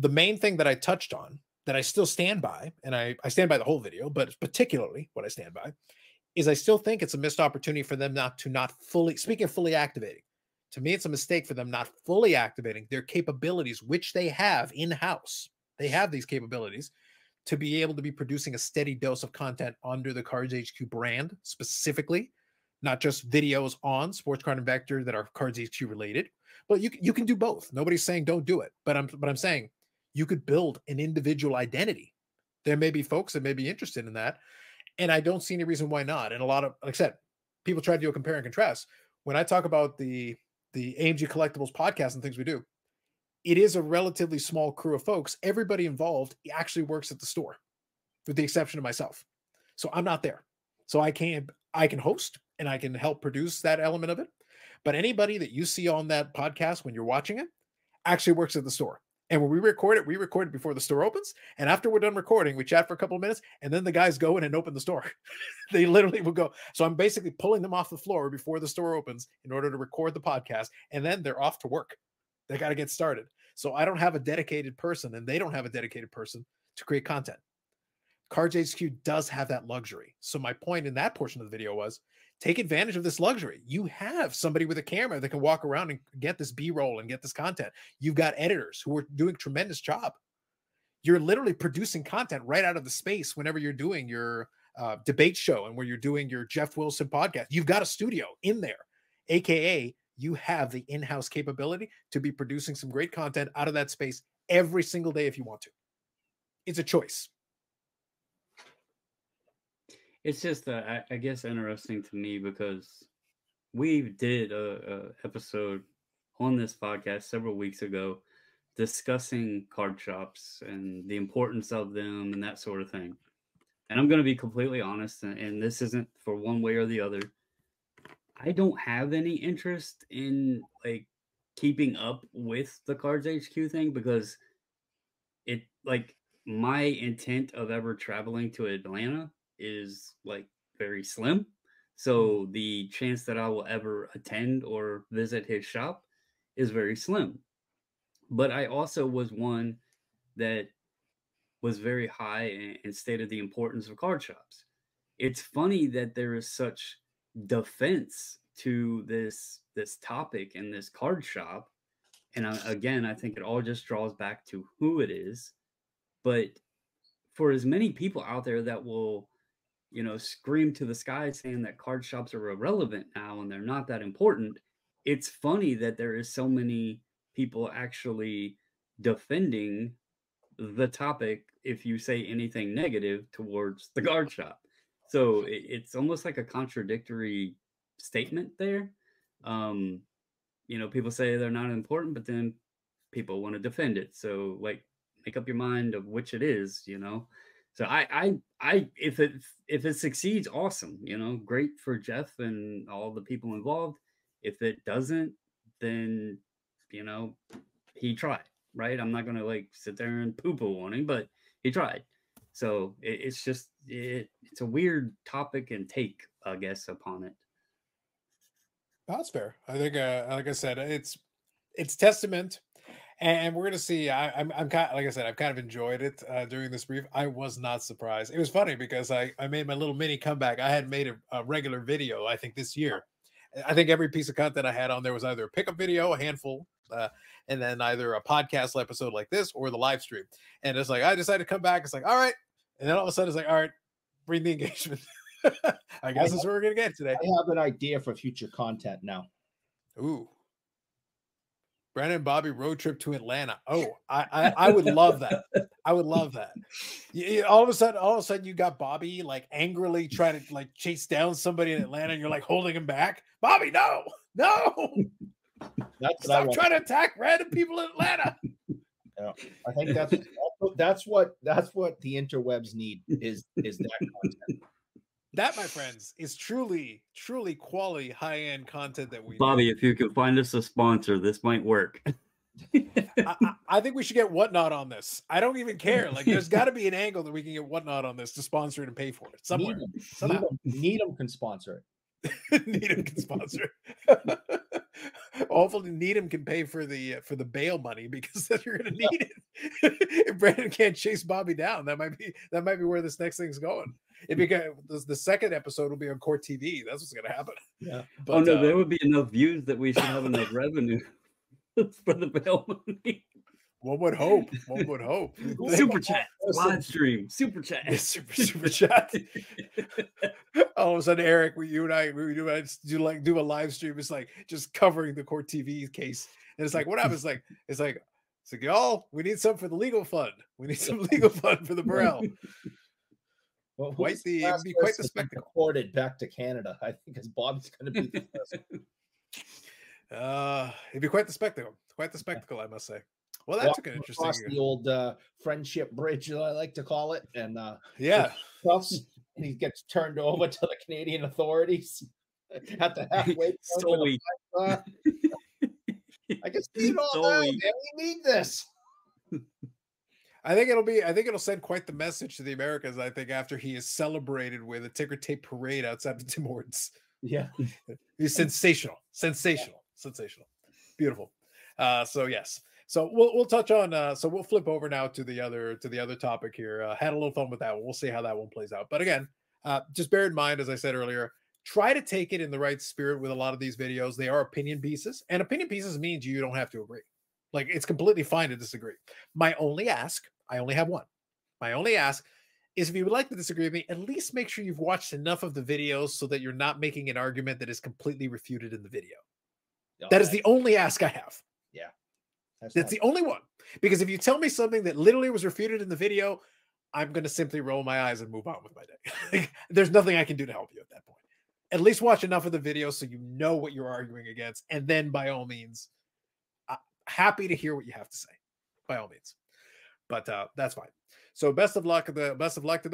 The main thing that I touched on, that I still stand by, and I stand by the whole video, but particularly what I stand by, is I still think it's a missed opportunity for them not fully activating. To me, it's a mistake for them not fully activating their capabilities, which they have in-house. They have these capabilities to be able to be producing a steady dose of content under the Cards HQ brand specifically, not just videos on Sports Card Investor that are Cards HQ related. But you can do both. Nobody's saying don't do it, but I'm saying, you could build an individual identity. There may be folks that may be interested in that, and I don't see any reason why not. And a lot of, like I said, people try to do a compare and contrast. When I talk about the AMG Collectibles podcast and things we do, it is a relatively small crew of folks. Everybody involved actually works at the store, with the exception of myself. So I'm not there. So I can host and I can help produce that element of it. But anybody that you see on that podcast when you're watching it actually works at the store. And when we record it before the store opens. And after we're done recording, we chat for a couple of minutes, and then the guys go in and open the store. They literally will go. So I'm basically pulling them off the floor before the store opens in order to record the podcast. And then they're off to work. They got to get started. So I don't have a dedicated person, and they don't have a dedicated person to create content. Cards HQ does have that luxury. So my point in that portion of the video was, take advantage of this luxury. You have somebody with a camera that can walk around and get this B-roll and get this content. You've got editors who are doing a tremendous job. You're literally producing content right out of the space whenever you're doing your debate show and where you're doing your Jeff Wilson podcast. You've got a studio in there, AKA you have the in-house capability to be producing some great content out of that space every single day if you want to. It's a choice. It's just, I guess, interesting to me, because we did a episode on this podcast several weeks ago discussing card shops and the importance of them and that sort of thing. And I'm going to be completely honest, and this isn't for one way or the other, I don't have any interest in like keeping up with the Cards HQ thing, because it, like, my intent of ever traveling to Atlanta is like very slim. So the chance that I will ever attend or visit his shop is very slim. But I also was one that was very high and stated the importance of card shops. It's funny that there is such defense to this topic and this card shop. And again, I think it all just draws back to who it is. But for as many people out there that will, you know, scream to the sky saying that card shops are irrelevant now and they're not that important, it's funny that there is so many people actually defending the topic if you say anything negative towards the card shop. So it's almost like a contradictory statement there. You know, people say they're not important, but then people want to defend it. So, like, make up your mind of which it is, you know. So I if it succeeds, awesome, you know, great for Jeff and all the people involved. If it doesn't, then, you know, he tried, right? I'm not gonna like sit there and poo-poo on him, but he tried. So it's a weird topic and take, I guess, upon it. That's fair. I think, like I said, it's testament, and we're gonna see. I'm kind of, like I said, I've kind of enjoyed it during this brief. I was not surprised. It was funny because I made my little mini comeback. I had made a regular video, I think, this year. I think every piece of content I had on there was either a pickup video, a handful, and then either a podcast episode like this or the live stream. And it's like I decided to come back. It's like, all right, and then all of a sudden it's like, all right, bring the engagement. I guess that's where we're going to get today. I have an idea for future content now. Ooh. Brandon and Bobby road trip to Atlanta. Oh, I would love that. I would love that. You, all of a sudden you got Bobby like angrily trying to like chase down somebody in Atlanta and you're like holding him back. Bobby, no, no. That's Stop trying to attack random people in Atlanta. Yeah, I think that's what the interwebs need is that content. That, my friends, is truly, truly quality high-end content that we Bobby, need. If you could find us a sponsor, this might work. I think we should get Whatnot on this. I don't even care. Like, there's got to be an angle that we can get Whatnot on this to sponsor it and pay for it somewhere. Needham can sponsor it. Needham can sponsor it. Hopefully, Needham can pay for the bail money because you're going to need it. If Brandon can't chase Bobby down, that might be where this next thing's going. It became the second episode will be on Court TV. That's what's going to happen. Yeah. But, oh no, there would be enough views that we should have enough revenue for the bail money. One would hope. One would hope. Super chat, live stream, super chat, yeah, super chat. All of a sudden, Eric, you and I do a live stream. It's like just covering the Court TV case, and it's like what happens? It's like y'all, we need some for the legal fund. We need some legal fund for the Burrell. Well, quite the spectacle. Deported back to Canada, I think, because Bob's going to be the first. It'd be quite the spectacle. Quite the spectacle, I must say. Well, that took an interesting year. The old friendship bridge, I like to call it, and yeah, and he gets turned over to the Canadian authorities at the halfway point. Solely. I guess we need all that. We need this. I think it'll send quite the message to the Americans, I think, after he is celebrated with a ticker tape parade outside the Tim Hortons. Yeah. He's sensational. Sensational. Sensational. Beautiful. So yes. So we'll touch on so we'll flip over now to the other topic here. Had a little fun with that one. We'll see how that one plays out. But again, just bear in mind, as I said earlier, try to take it in the right spirit with a lot of these videos. They are opinion pieces, and opinion pieces means you don't have to agree. Like, it's completely fine to disagree. My only ask, I only have one. My only ask is, if you would like to disagree with me, at least make sure you've watched enough of the videos so that you're not making an argument that is completely refuted in the video. No, that is the only ask I have. Yeah. That's the only one. Because if you tell me something that literally was refuted in the video, I'm going to simply roll my eyes and move on with my day. Like, there's nothing I can do to help you at that point. At least watch enough of the video so you know what you're arguing against. And then, by all means, happy to hear what you have to say. By all means. But that's fine. So best of luck to them.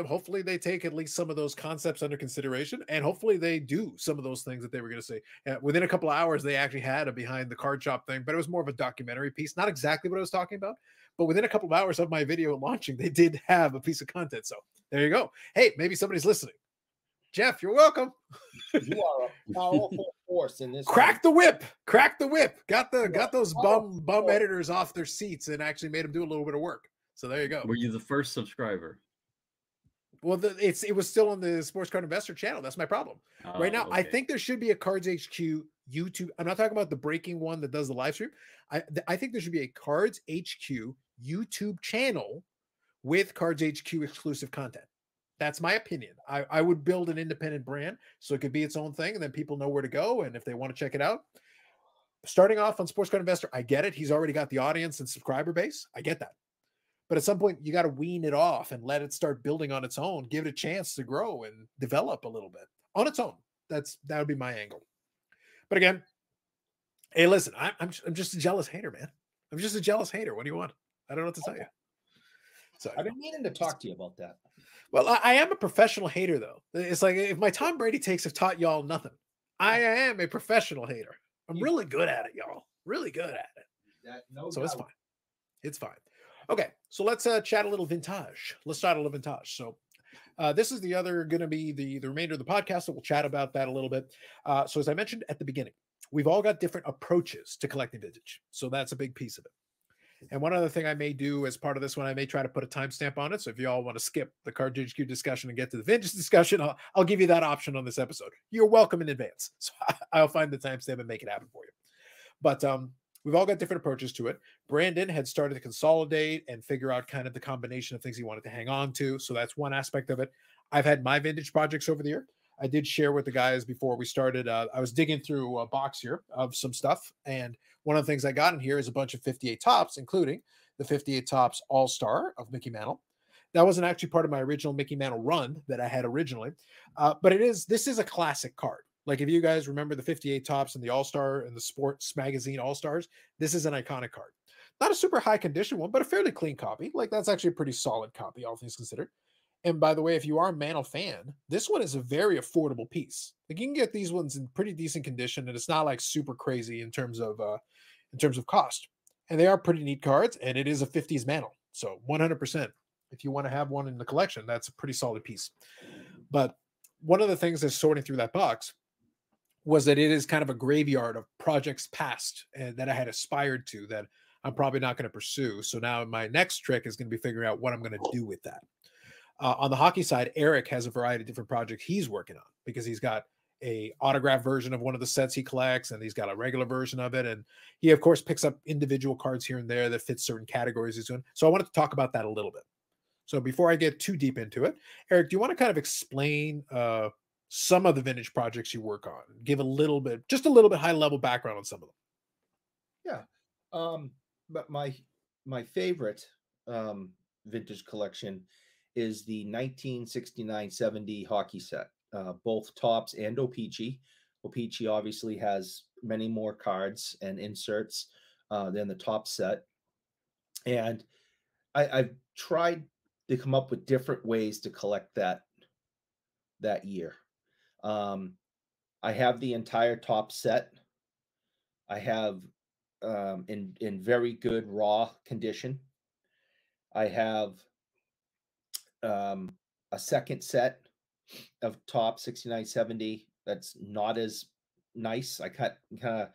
Hopefully they take at least some of those concepts under consideration, and hopefully they do some of those things that they were going to say. Within a couple of hours, they actually had a behind the card shop thing, but it was more of a documentary piece. Not exactly what I was talking about, but within a couple of hours of my video launching, they did have a piece of content. So there you go. Hey, maybe somebody's listening. Jeff, you're welcome. You are a powerful force in this. Crack the whip. Crack the whip. Got those bum editors off their seats and actually made them do a little bit of work. So there you go. Were you the first subscriber? Well, it was still on the Sports Card Investor channel. That's my problem. Oh, right now, okay. I think there should be a Cards HQ YouTube. I'm not talking about the breaking one that does the live stream. I think there should be a Cards HQ YouTube channel with Cards HQ exclusive content. That's my opinion. I would build an independent brand so it could be its own thing, and then people know where to go. And if they want to check it out, starting off on Sports Card Investor, I get it. He's already got the audience and subscriber base. I get that. But at some point, you got to wean it off and let it start building on its own. Give it a chance to grow and develop a little bit on its own. That would be my angle. But again, hey, listen, I'm just a jealous hater, man. I'm just a jealous hater. What do you want? I don't know what to tell you. So I've been meaning to talk to you about that. Well, I am a professional hater, though. It's like if my Tom Brady takes have taught y'all nothing. I am a professional hater. I'm really good at it, y'all. Really good at it. So it's fine. It's fine. Okay, so let's chat a little vintage. Let's chat a little vintage. So this is the other going to be the remainder of the podcast, so we'll chat about that a little bit. So as I mentioned at the beginning, we've all got different approaches to collecting vintage. So that's a big piece of it. And one other thing I may do as part of this one, I may try to put a timestamp on it. So if you all want to skip the Cards HQ discussion and get to the vintage discussion, I'll give you that option on this episode. You're welcome in advance. So I'll find the timestamp and make it happen for you. But we've all got different approaches to it. Brandon had started to consolidate and figure out kind of the combination of things he wanted to hang on to. So that's one aspect of it. I've had my vintage projects over the year. I did share with the guys before we started. I was digging through a box here of some stuff. And one of the things I got in here is a bunch of 58 Topps, including the 58 Topps All-Star of Mickey Mantle. That wasn't actually part of my original Mickey Mantle run that I had originally. But this is a classic card. Like if you guys remember the 58 Topps and the All-Star and the Sports Magazine All-Stars, this is an iconic card. Not a super high condition one, but a fairly clean copy. Like that's actually a pretty solid copy, all things considered. And by the way, if you are a Mantle fan, this one is a very affordable piece. Like you can get these ones in pretty decent condition, and it's not like super crazy in terms of cost. And they are pretty neat cards, and it is a 50s Mantle. So 100%. If you want to have one in the collection, that's a pretty solid piece. But one of the things that's sorting through that box was that it is kind of a graveyard of projects past and that I had aspired to that I'm probably not going to pursue. So now my next trick is going to be figuring out what I'm going to do with that. On the hockey side, Eric has a variety of different projects he's working on because he's got an autographed version of one of the sets he collects, and he's got a regular version of it. And he, of course, picks up individual cards here and there that fit certain categories he's doing. So I wanted to talk about that a little bit. So before I get too deep into it, Eric, do you want to kind of explain some of the vintage projects you work on? Give a little bit, just a little bit high level background on some of them. Yeah. But my favorite vintage collection is the 1969-70 hockey set, both Topps and O-Pee-Chee. O-Pee-Chee obviously has many more cards and inserts than the Topps set. And I've tried to come up with different ways to collect that year. I have the entire top set. I have in very good raw condition. I have a second set of top 69-70 that's not as nice. I kind of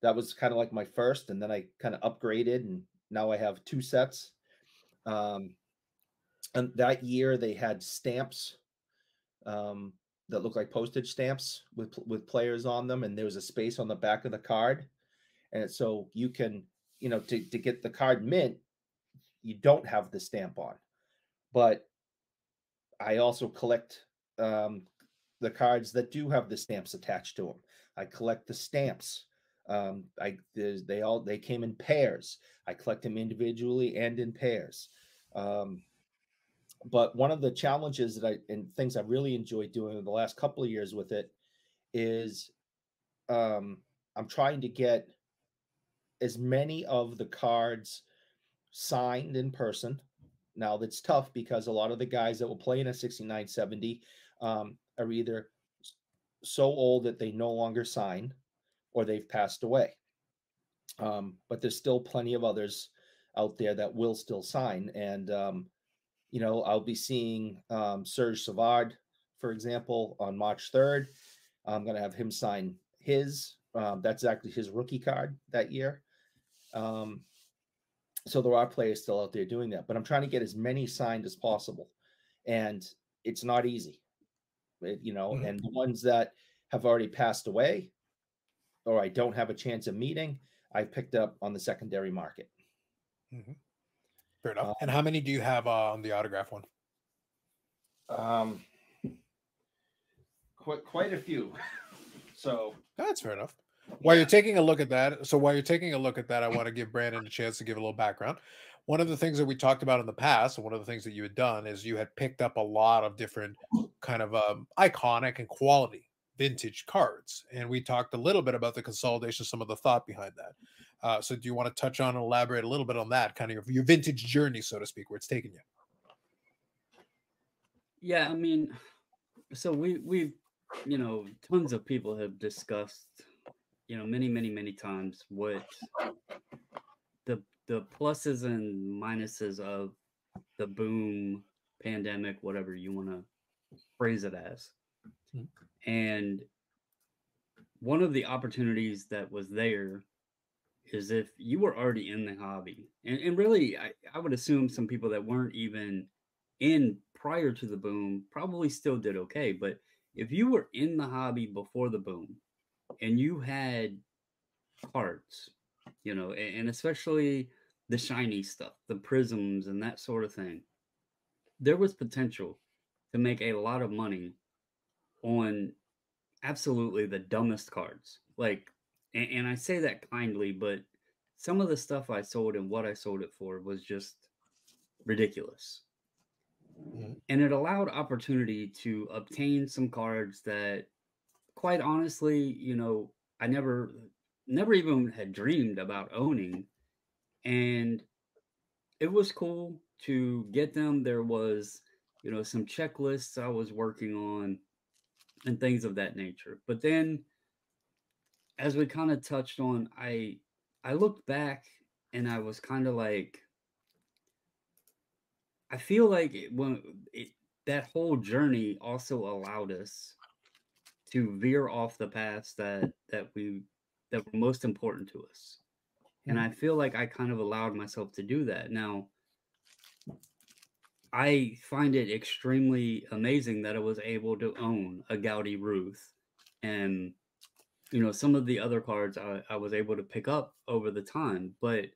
that was kind of like my first, and then I kind of upgraded, and now I have two sets. And that year they had stamps that looked like postage stamps with players on them, and there was a space on the back of the card, and so you can, you know, to get the card mint, you don't have the stamp on. But I also collect the cards that do have the stamps attached to them. I collect the stamps. They came in pairs. I collect them individually and in pairs. But one of the challenges that things I really enjoyed doing in the last couple of years with it is I'm trying to get as many of the cards signed in person. Now that's tough because a lot of the guys that will play in a 69-70 are either so old that they no longer sign or they've passed away. But there's still plenty of others out there that will still sign. And, you know, I'll be seeing Serge Savard, for example, on March 3rd. I'm going to have him sign his. That's actually his rookie card that year. So there are players still out there doing that, but I'm trying to get as many signed as possible. And it's not easy, you know, and the ones that have already passed away or I don't have a chance of meeting, I picked up on the secondary market. Fair enough. And how many do you have on the autograph one? Quite a few. So that's fair enough. While you're taking a look at that, I want to give Brandon a chance to give a little background. One of the things that we talked about in the past, one of the things that you had done is you had picked up a lot of different kind of iconic and quality vintage cards. And we talked a little bit about the consolidation, some of the thought behind that. So do you want to touch on and elaborate a little bit on that, kind of your vintage journey, so to speak, where it's taken you? Yeah, I mean, so we've, you know, tons of people have discussed, you know, many times what the pluses and minuses of the boom, pandemic, whatever you want to phrase it as. And one of the opportunities that was there is if you were already in the hobby, and really, I would assume some people that weren't even in prior to the boom probably still did okay. But if you were in the hobby before the boom and you had cards, you know, and especially the shiny stuff, the prisms and that sort of thing, there was potential to make a lot of money on absolutely the dumbest cards. Like, and I say that kindly, but some of the stuff I sold and what I sold it for was just ridiculous. And it allowed opportunity to obtain some cards that, quite honestly, you know, I never even had dreamed about owning. And it was cool to get them. There was, you know, some checklists I was working on and things of that nature. But then, as we kind of touched on, I looked back and I was kind of like, I feel like that whole journey also allowed us to veer off the paths that were most important to us. And I feel like I kind of allowed myself to do that. Now, I find it extremely amazing that I was able to own a Babe Ruth and, you know, some of the other cards I was able to pick up over the time. But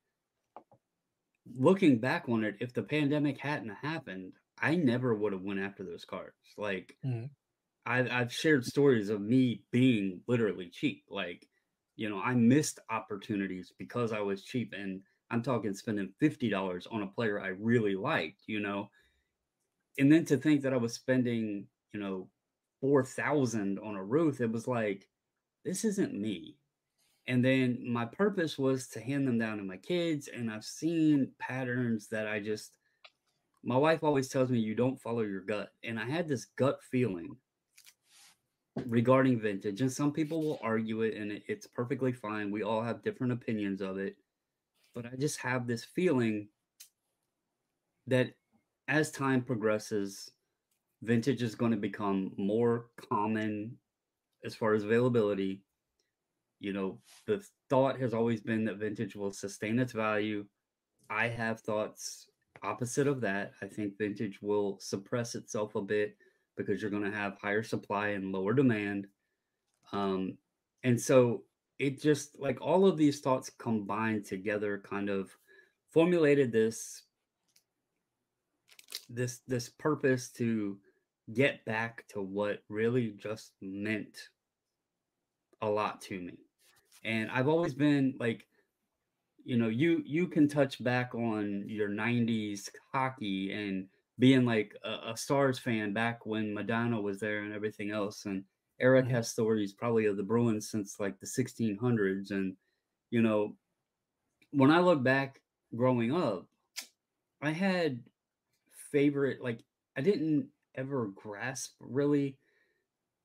looking back on it, if the pandemic hadn't happened, I never would have went after those cards. Like, I've shared stories of me being literally cheap. Like, you know, I missed opportunities because I was cheap, and I'm talking spending $50 on a player I really liked, you know. And then to think that I was spending, you know, $4,000 on a Ruth, it was like, this isn't me. And then my purpose was to hand them down to my kids. And I've seen patterns that my wife always tells me, you don't follow your gut. And I had this gut feeling regarding vintage. And some people will argue it, and it's perfectly fine. We all have different opinions of it. But I just have this feeling that as time progresses, vintage is going to become more common as far as availability. You know, the thought has always been that vintage will sustain its value. I have thoughts opposite of that. I think vintage will suppress itself a bit because you're going to have higher supply and lower demand. And so it just, like, all of these thoughts combined together kind of formulated this purpose to get back to what really just meant a lot to me. And I've always been like, you know, you can touch back on your 90s hockey and being like a Stars fan back when Madonna was there and everything else. And Eric has stories probably of the Bruins since like the 1600s. And, you know, when I look back growing up, I had favorite, like, I didn't ever grasp really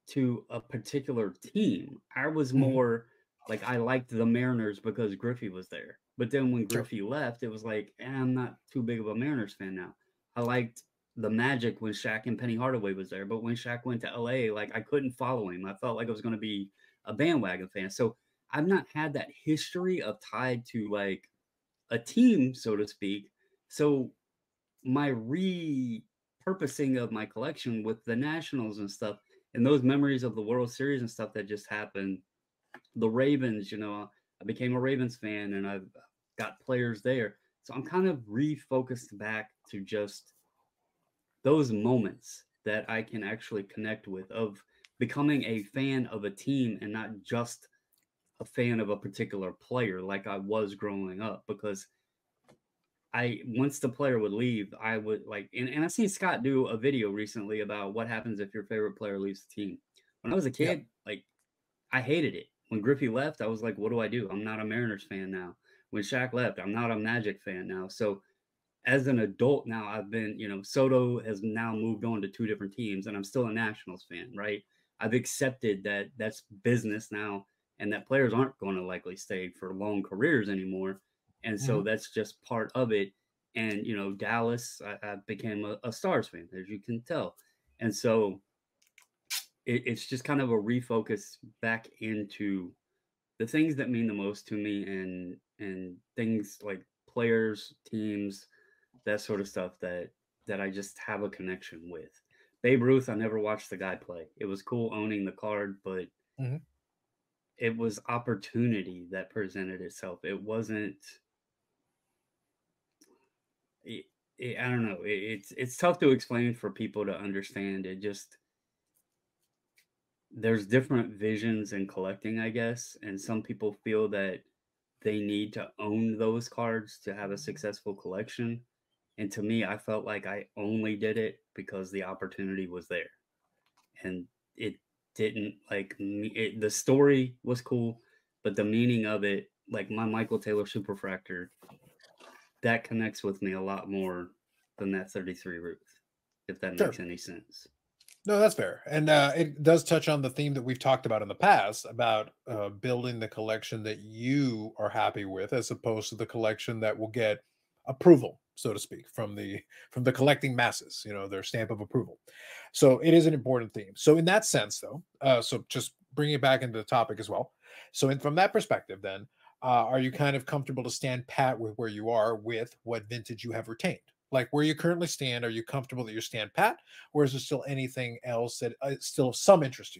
to a particular team. I was more like, I liked the Mariners because Griffey was there. But then when Griffey left, it was like, I'm not too big of a Mariners fan now. I liked the Magic when Shaq and Penny Hardaway was there. But when Shaq went to LA, like, I couldn't follow him. I felt like I was going to be a bandwagon fan. So I've not had that history of tied to like a team, so to speak. So my repurposing of my collection with the Nationals and stuff, and those memories of the World Series and stuff that just happened, the Ravens, you know, I became a Ravens fan and I've got players there. So I'm kind of refocused back to just those moments that I can actually connect with, of becoming a fan of a team and not just a fan of a particular player like I was growing up. Because I, once the player would leave, I would like, and I seen Scott do a video recently about what happens if your favorite player leaves the team. When I was a kid, like I hated it. When Griffey left, I was like, what do I do? I'm not a Mariners fan now. When Shaq left, I'm not a Magic fan now. So as an adult now, I've been, you know, Soto has now moved on to two different teams and I'm still a Nationals fan, right? I've accepted that that's business now and that players aren't going to likely stay for long careers anymore. And so that's just part of it. And, you know, Dallas, I became a Stars fan, as you can tell. And so it's just kind of a refocus back into the things that mean the most to me, and things like players, teams, that sort of stuff that I just have a connection with. Babe Ruth, I never watched the guy play. It was cool owning the card, but it was opportunity that presented itself. It wasn't, I don't know. It's tough to explain for people to understand. It just, there's different visions in collecting, I guess. And some people feel that they need to own those cards to have a successful collection. And to me, I felt like I only did it because the opportunity was there. And it didn't, like, the story was cool, but the meaning of it, like my Michael Taylor Superfractor, that connects with me a lot more than that 33 Ruth, if that makes any sense. No, that's fair. And it does touch on the theme that we've talked about in the past about building the collection that you are happy with, as opposed to the collection that will get approval, so to speak, from the collecting masses, you know, their stamp of approval. So it is an important theme. So in that sense, though, so just bringing it back into the topic as well. So from that perspective, then, are you kind of comfortable to stand pat with where you are with what vintage you have retained? Like where you currently stand, are you comfortable that you stand pat, or is there still anything else that still of some interest to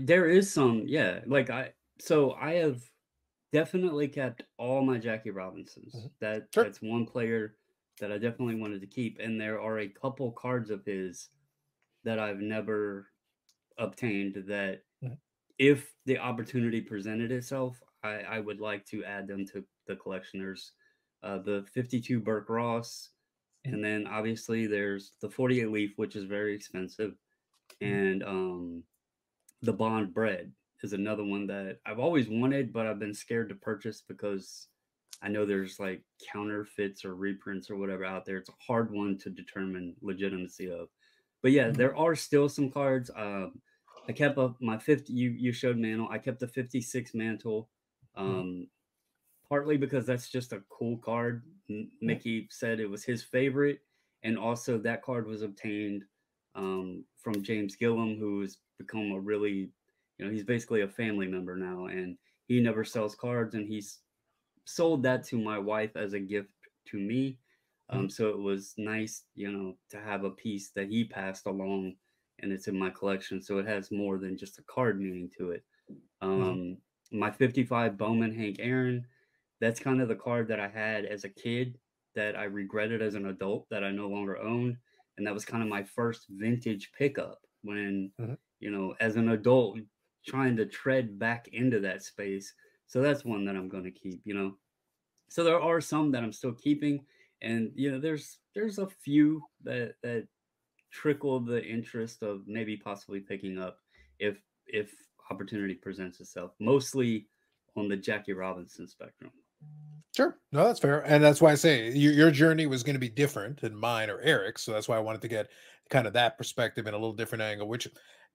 you? There is some, yeah. Like I have definitely kept all my Jackie Robinsons. That's one player that I definitely wanted to keep. And there are a couple cards of his that I've never obtained that if the opportunity presented itself, I would like to add them to the collectioners. The 52 Burke Ross, and then obviously there's the 48 Leaf, which is very expensive, and the Bond Bread is another one that I've always wanted, but I've been scared to purchase because I know there's like counterfeits or reprints or whatever out there. It's a hard one to determine legitimacy of. But yeah, there are still some cards. I kept my 50. You showed Mantle. I kept the 56 Mantle. Partly because that's just a cool card. Mickey said it was his favorite. And also that card was obtained from James Gillum, who has become a really, you know, he's basically a family member now. And he never sells cards. And he's sold that to my wife as a gift to me. So it was nice, you know, to have a piece that he passed along. And it's in my collection. So it has more than just a card meaning to it. My 55 Bowman Hank Aaron. That's kind of the card that I had as a kid that I regretted as an adult that I no longer owned. And that was kind of my first vintage pickup when, you know, as an adult trying to tread back into that space. So that's one that I'm going to keep, you know. So there are some that I'm still keeping. And, you know, there's a few that trickle the interest of maybe possibly picking up if opportunity presents itself, mostly on the Jackie Robinson spectrum. Sure. No, that's fair. And that's why I say your journey was going to be different than mine or Eric's. So that's why I wanted to get kind of that perspective in a little different angle, which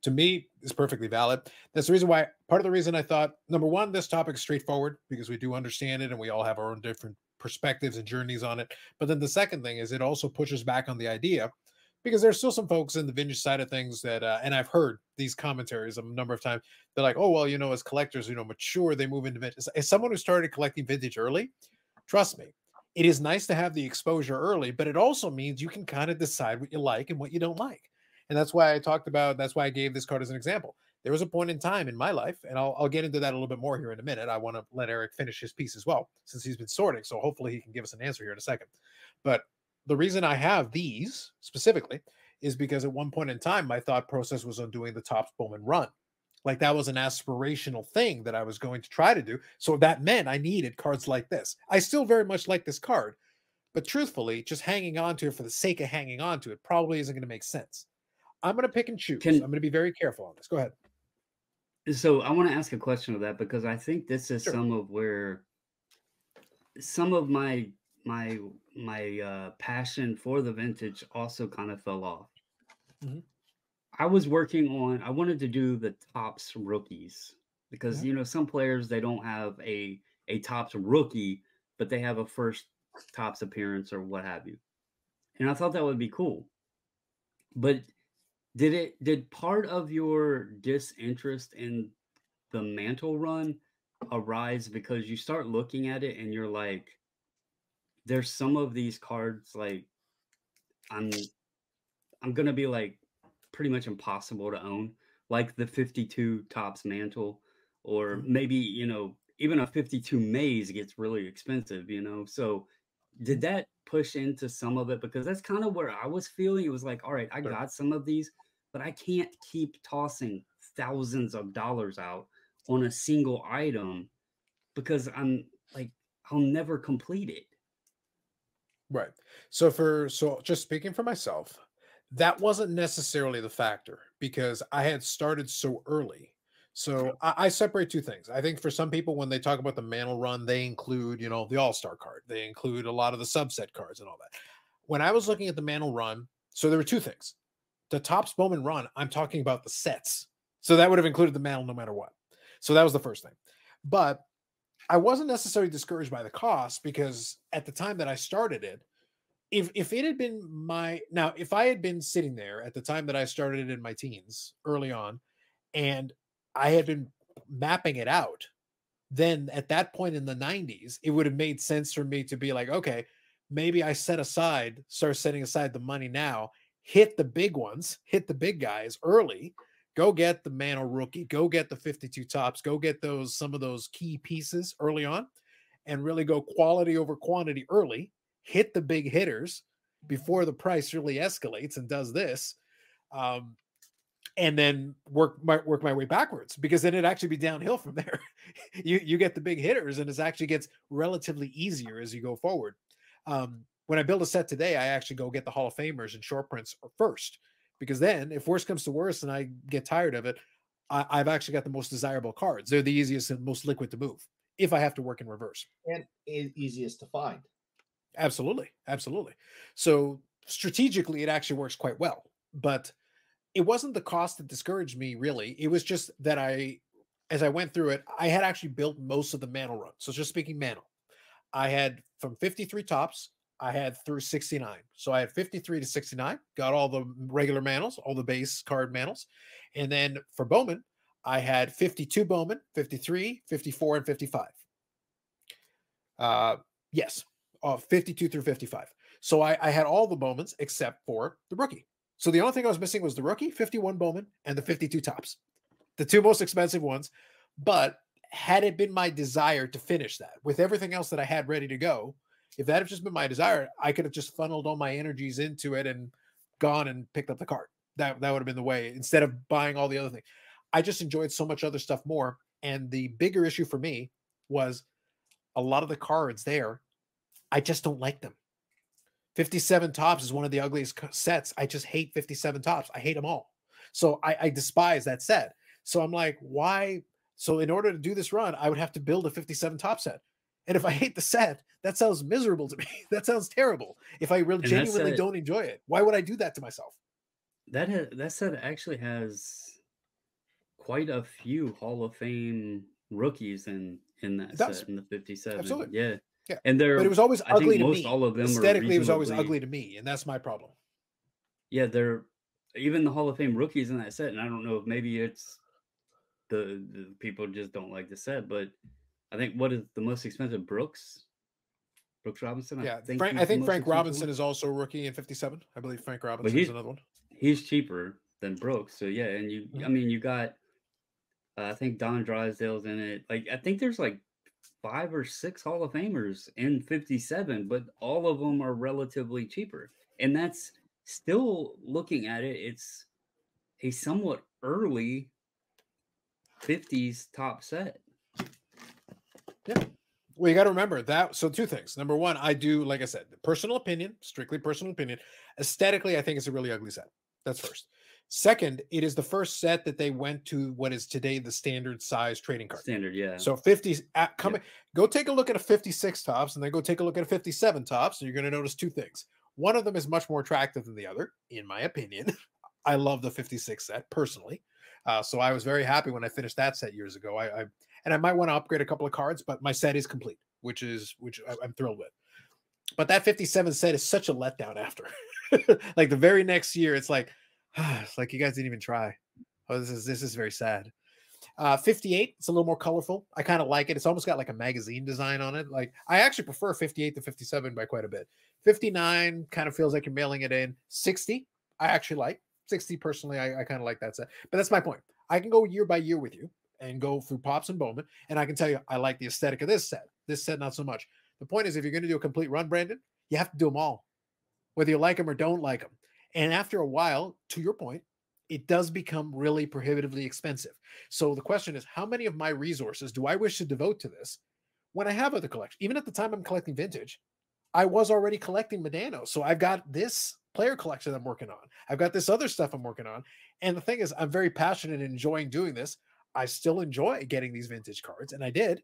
to me is perfectly valid. That's the reason why, part of the reason I thought, number one, this topic is straightforward because we do understand it and we all have our own different perspectives and journeys on it. But then the second thing is it also pushes back on the idea because there's still some folks in the vintage side of things that, and I've heard these commentaries a number of times. They're like, oh, well, you know, as collectors, you know, mature, they move into vintage. As someone who started collecting vintage early, trust me, it is nice to have the exposure early, but it also means you can kind of decide what you like and what you don't like. And that's why I talked about, that's why I gave this card as an example. There was a point in time in my life, and I'll get into that a little bit more here in a minute. I want to let Eric finish his piece as well, since he's been sorting. So hopefully he can give us an answer here in a second. But the reason I have these specifically is because at one point in time, my thought process was on doing the Topps Bowman run. Like that was an aspirational thing that I was going to try to do. So that meant I needed cards like this. I still very much like this card, but truthfully, just hanging on to it for the sake of hanging on to it probably isn't going to make sense. I'm going to pick and choose. I'm going to be very careful on this. Go ahead. So I want to ask a question of that, because I think this is sure. Some of where some of my passion for the vintage also kind of fell off. Mm-hmm. I was working on, I wanted to do the Topps rookies because, yeah. You know, some players, they don't have a Topps rookie, but they have a first Topps appearance or what have you. And I thought that would be cool. But did part of your disinterest in the Mantle run arise because you start looking at it and you're like, there's some of these cards, like I'm going to be like, pretty much impossible to own, like the 52 Topps Mantle, or maybe, you know, even a 52 Maze gets really expensive, you know? So did that push into some of it? Because that's kind of where I was feeling. It was like, all right, I got some of these, but I can't keep tossing thousands of dollars out on a single item because I'm like, I'll never complete it. Right. So just speaking for myself, that wasn't necessarily the factor because I had started so early. So I separate two things. I think for some people, when they talk about the Mantle run, they include, you know, the all-star card. They include a lot of the subset cards and all that. When I was looking at the Mantle run, so there were two things. The Topps Bowman run, I'm talking about the sets. So that would have included the Mantle no matter what. So that was the first thing. But I wasn't necessarily discouraged by the cost because at the time that I started it, if it had been if I had been sitting there at the time that I started it in my teens early on, and I had been mapping it out, then at that point in the 90s, it would have made sense for me to be like, okay, maybe I start setting aside the money now, hit the big ones, hit the big guys early, go get the Mantle rookie, go get the 52 Topps, go get some of those key pieces early on, and really go quality over quantity early. Hit the big hitters before the price really escalates and does this, and then work my way backwards, because then it'd actually be downhill from there. you get the big hitters, and it actually gets relatively easier as you go forward. When I build a set today, I actually go get the Hall of Famers and short prints first, because then if worse comes to worse and I get tired of it, I've actually got the most desirable cards. They're the easiest and most liquid to move if I have to work in reverse, and easiest to find. Absolutely. So strategically, it actually works quite well, but it wasn't the cost that discouraged me really. It was just that as I went through it, I had actually built most of the Mantle run. So just speaking Mantle, I had from 53 Topps, I had through 69. So I had 53 to 69, got all the regular Mantles, all the base card Mantles. And then for Bowman, I had 52 Bowman, 53, 54, and 55. Yes. 52 through 55. So I had all the Bowmans except for the rookie. So the only thing I was missing was the rookie, 51 Bowman, and the 52 Topps, the two most expensive ones. But had it been my desire to finish that with everything else that I had ready to go, if that had just been my desire, I could have just funneled all my energies into it and gone and picked up the card. That would have been the way, instead of buying all the other things. I just enjoyed so much other stuff more. And the bigger issue for me was a lot of the cards there, I just don't like them. 57 Topps is one of the ugliest sets. I just hate 57 Topps. I hate them all. So I despise that set. So I'm like, why? So in order to do this run, I would have to build a 57 Topps set. And if I hate the set, that sounds miserable to me. That sounds terrible. If I really genuinely don't enjoy it, why would I do that to myself? That set actually has quite a few Hall of Fame rookies in that set, in the 57. Absolutely. Yeah. Yeah, and but it was always ugly to me. All of them aesthetically, it was always ugly to me, and that's my problem. yeah, they're even the Hall of Fame rookies in that set. And I don't know if maybe it's the people just don't like the set, but I think what is the most expensive? Brooks Robinson. Yeah, I think Frank Robinson is also a rookie in '57. I believe Frank Robinson is another one. He's cheaper than Brooks, so yeah. And you, I mean, you got, I think Don Drysdale's in it. Like, I think there's like 5 or 6 Hall of Famers in '57, but all of them are relatively cheaper. And that's still looking at it. It's a somewhat early '50s top set. Yeah. Well, you got to remember that. So 2 things. Number 1, I do, like I said, personal opinion, strictly personal opinion. Aesthetically, I think it's a really ugly set. That's first. Second, it is the first set that they went to what is today the standard size trading card. Standard, yeah. So 50s, go take a look at a 56 Topps and then go take a look at a 57 Topps, and you're going to notice 2 things. One of them is much more attractive than the other, in my opinion. I love the 56 set, personally. So I was very happy when I finished that set years ago. And I might want to upgrade a couple of cards, but my set is complete, which I'm thrilled with. But that 57 set is such a letdown after. Like the very next year, it's like, you guys didn't even try. Oh, this is very sad. 58, it's a little more colorful. I kind of like it. It's almost got like a magazine design on it. Like I actually prefer 58 to 57 by quite a bit. 59 kind of feels like you're mailing it in. 60, I actually like. 60 personally, I kind of like that set. But that's my point. I can go year by year with you and go through Pops and Bowman, and I can tell you I like the aesthetic of this set. This set, not so much. The point is, if you're going to do a complete run, Brandon, you have to do them all, whether you like them or don't like them. And after a while, to your point, it does become really prohibitively expensive. So the question is, how many of my resources do I wish to devote to this when I have other collections? Even at the time I'm collecting vintage, I was already collecting Medano, so I've got this player collection I'm working on. I've got this other stuff I'm working on. And the thing is, I'm very passionate and enjoying doing this. I still enjoy getting these vintage cards, and I did.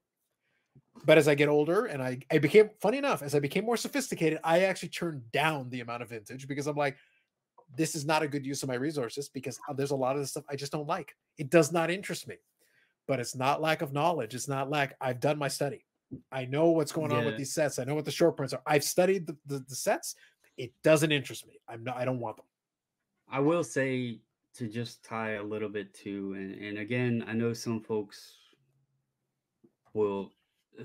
But as I get older and I became, funny enough, as I became more sophisticated, I actually turned down the amount of vintage because I'm like, this is not a good use of my resources because there's a lot of this stuff I just don't like. It does not interest me. But it's not lack of knowledge. It's not lack. I've done my study. I know what's going on with these sets. I know what the short prints are. I've studied the sets. It doesn't interest me. I don't want them. I will say, to just tie a little bit to, and again, I know some folks will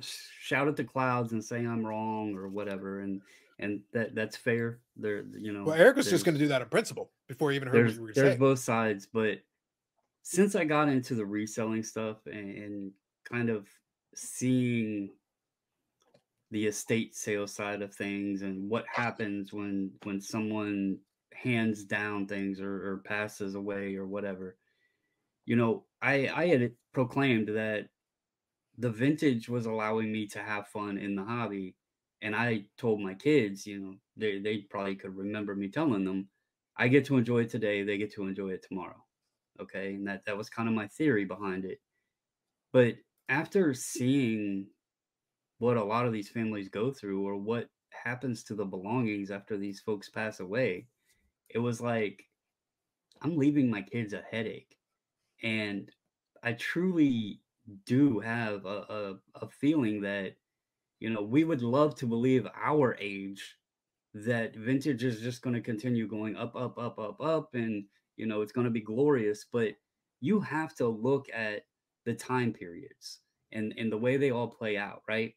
shout at the clouds and say I'm wrong or whatever, and that's fair. There, you know. Well, Eric was just going to do that in principle before he even heard what you were going to say. There's both sides, but since I got into the reselling stuff and kind of seeing the estate sale side of things and what happens when someone hands down things or passes away or whatever, you know, I had proclaimed that the vintage was allowing me to have fun in the hobby. And I told my kids, you know, they probably could remember me telling them, I get to enjoy it today, they get to enjoy it tomorrow. Okay. And that was kind of my theory behind it. But after seeing what a lot of these families go through or what happens to the belongings after these folks pass away, it was like, I'm leaving my kids a headache. And I truly do have a feeling that, you know, we would love to believe our age that vintage is just going to continue going up, up, up, up, up. And, you know, it's going to be glorious. But you have to look at the time periods and the way they all play out, right?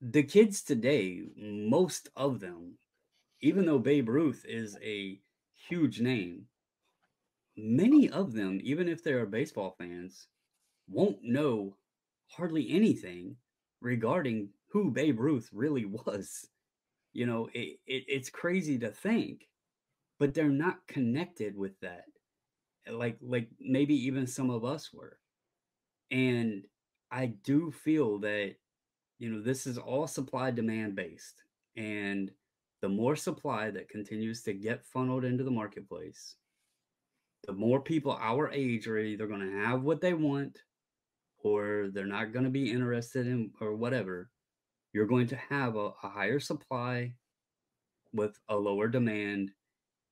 The kids today, most of them, even though Babe Ruth is a huge name, many of them, even if they are baseball fans, won't know hardly anything regarding who Babe Ruth really was. You know, it's crazy to think, but they're not connected with that, like maybe even some of us were. And I do feel that, you know, this is all supply-demand based, and the more supply that continues to get funneled into the marketplace, the more people our age are either going to have what they want or they're not going to be interested in or whatever. You're going to have a higher supply with a lower demand,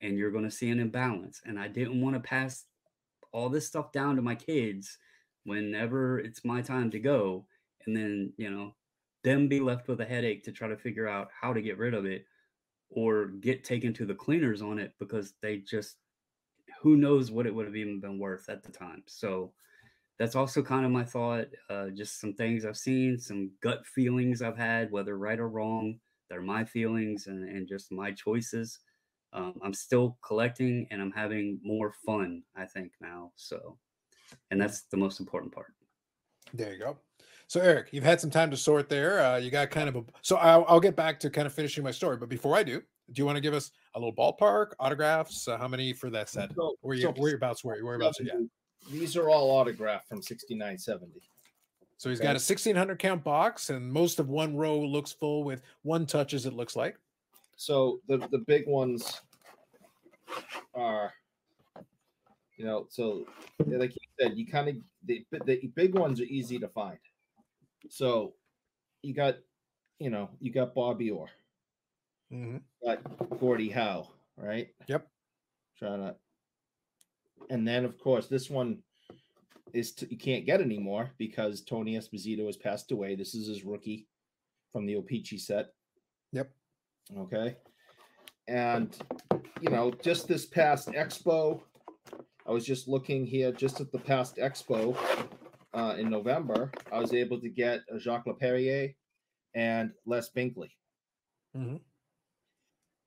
and you're going to see an imbalance. And I didn't want to pass all this stuff down to my kids whenever it's my time to go, and then, you know, them be left with a headache to try to figure out how to get rid of it or get taken to the cleaners on it because they just, who knows what it would have even been worth at the time. So that's also kind of my thought, just some things I've seen, some gut feelings I've had, whether right or wrong. They're my feelings and just my choices. I'm still collecting and I'm having more fun, I think, now. So, and that's the most important part. There you go. So, Eric, you've had some time to sort there. You got kind of a, so I'll get back to kind of finishing my story. But before I do you want to give us a little ballpark, autographs? How many for that set? Whereabouts? Yeah. These are all autographed from 69, 70. So he's got a 1600 count box, and most of one row looks full with one touches, it looks like. So the big ones are, you know, so like you said, you kind of, the big ones are easy to find. So you got, you know, you got Bobby Orr, got Gordie Howe, right? Yep. Trying to, and then of course this one is you can't get anymore because Tony Esposito has passed away. This is his rookie from the O-Pee-Chee set. Yep. Okay. And you know, just this past expo, I was just looking here, just at the past expo in November, I was able to get Jacques LePerrier and Les Binkley.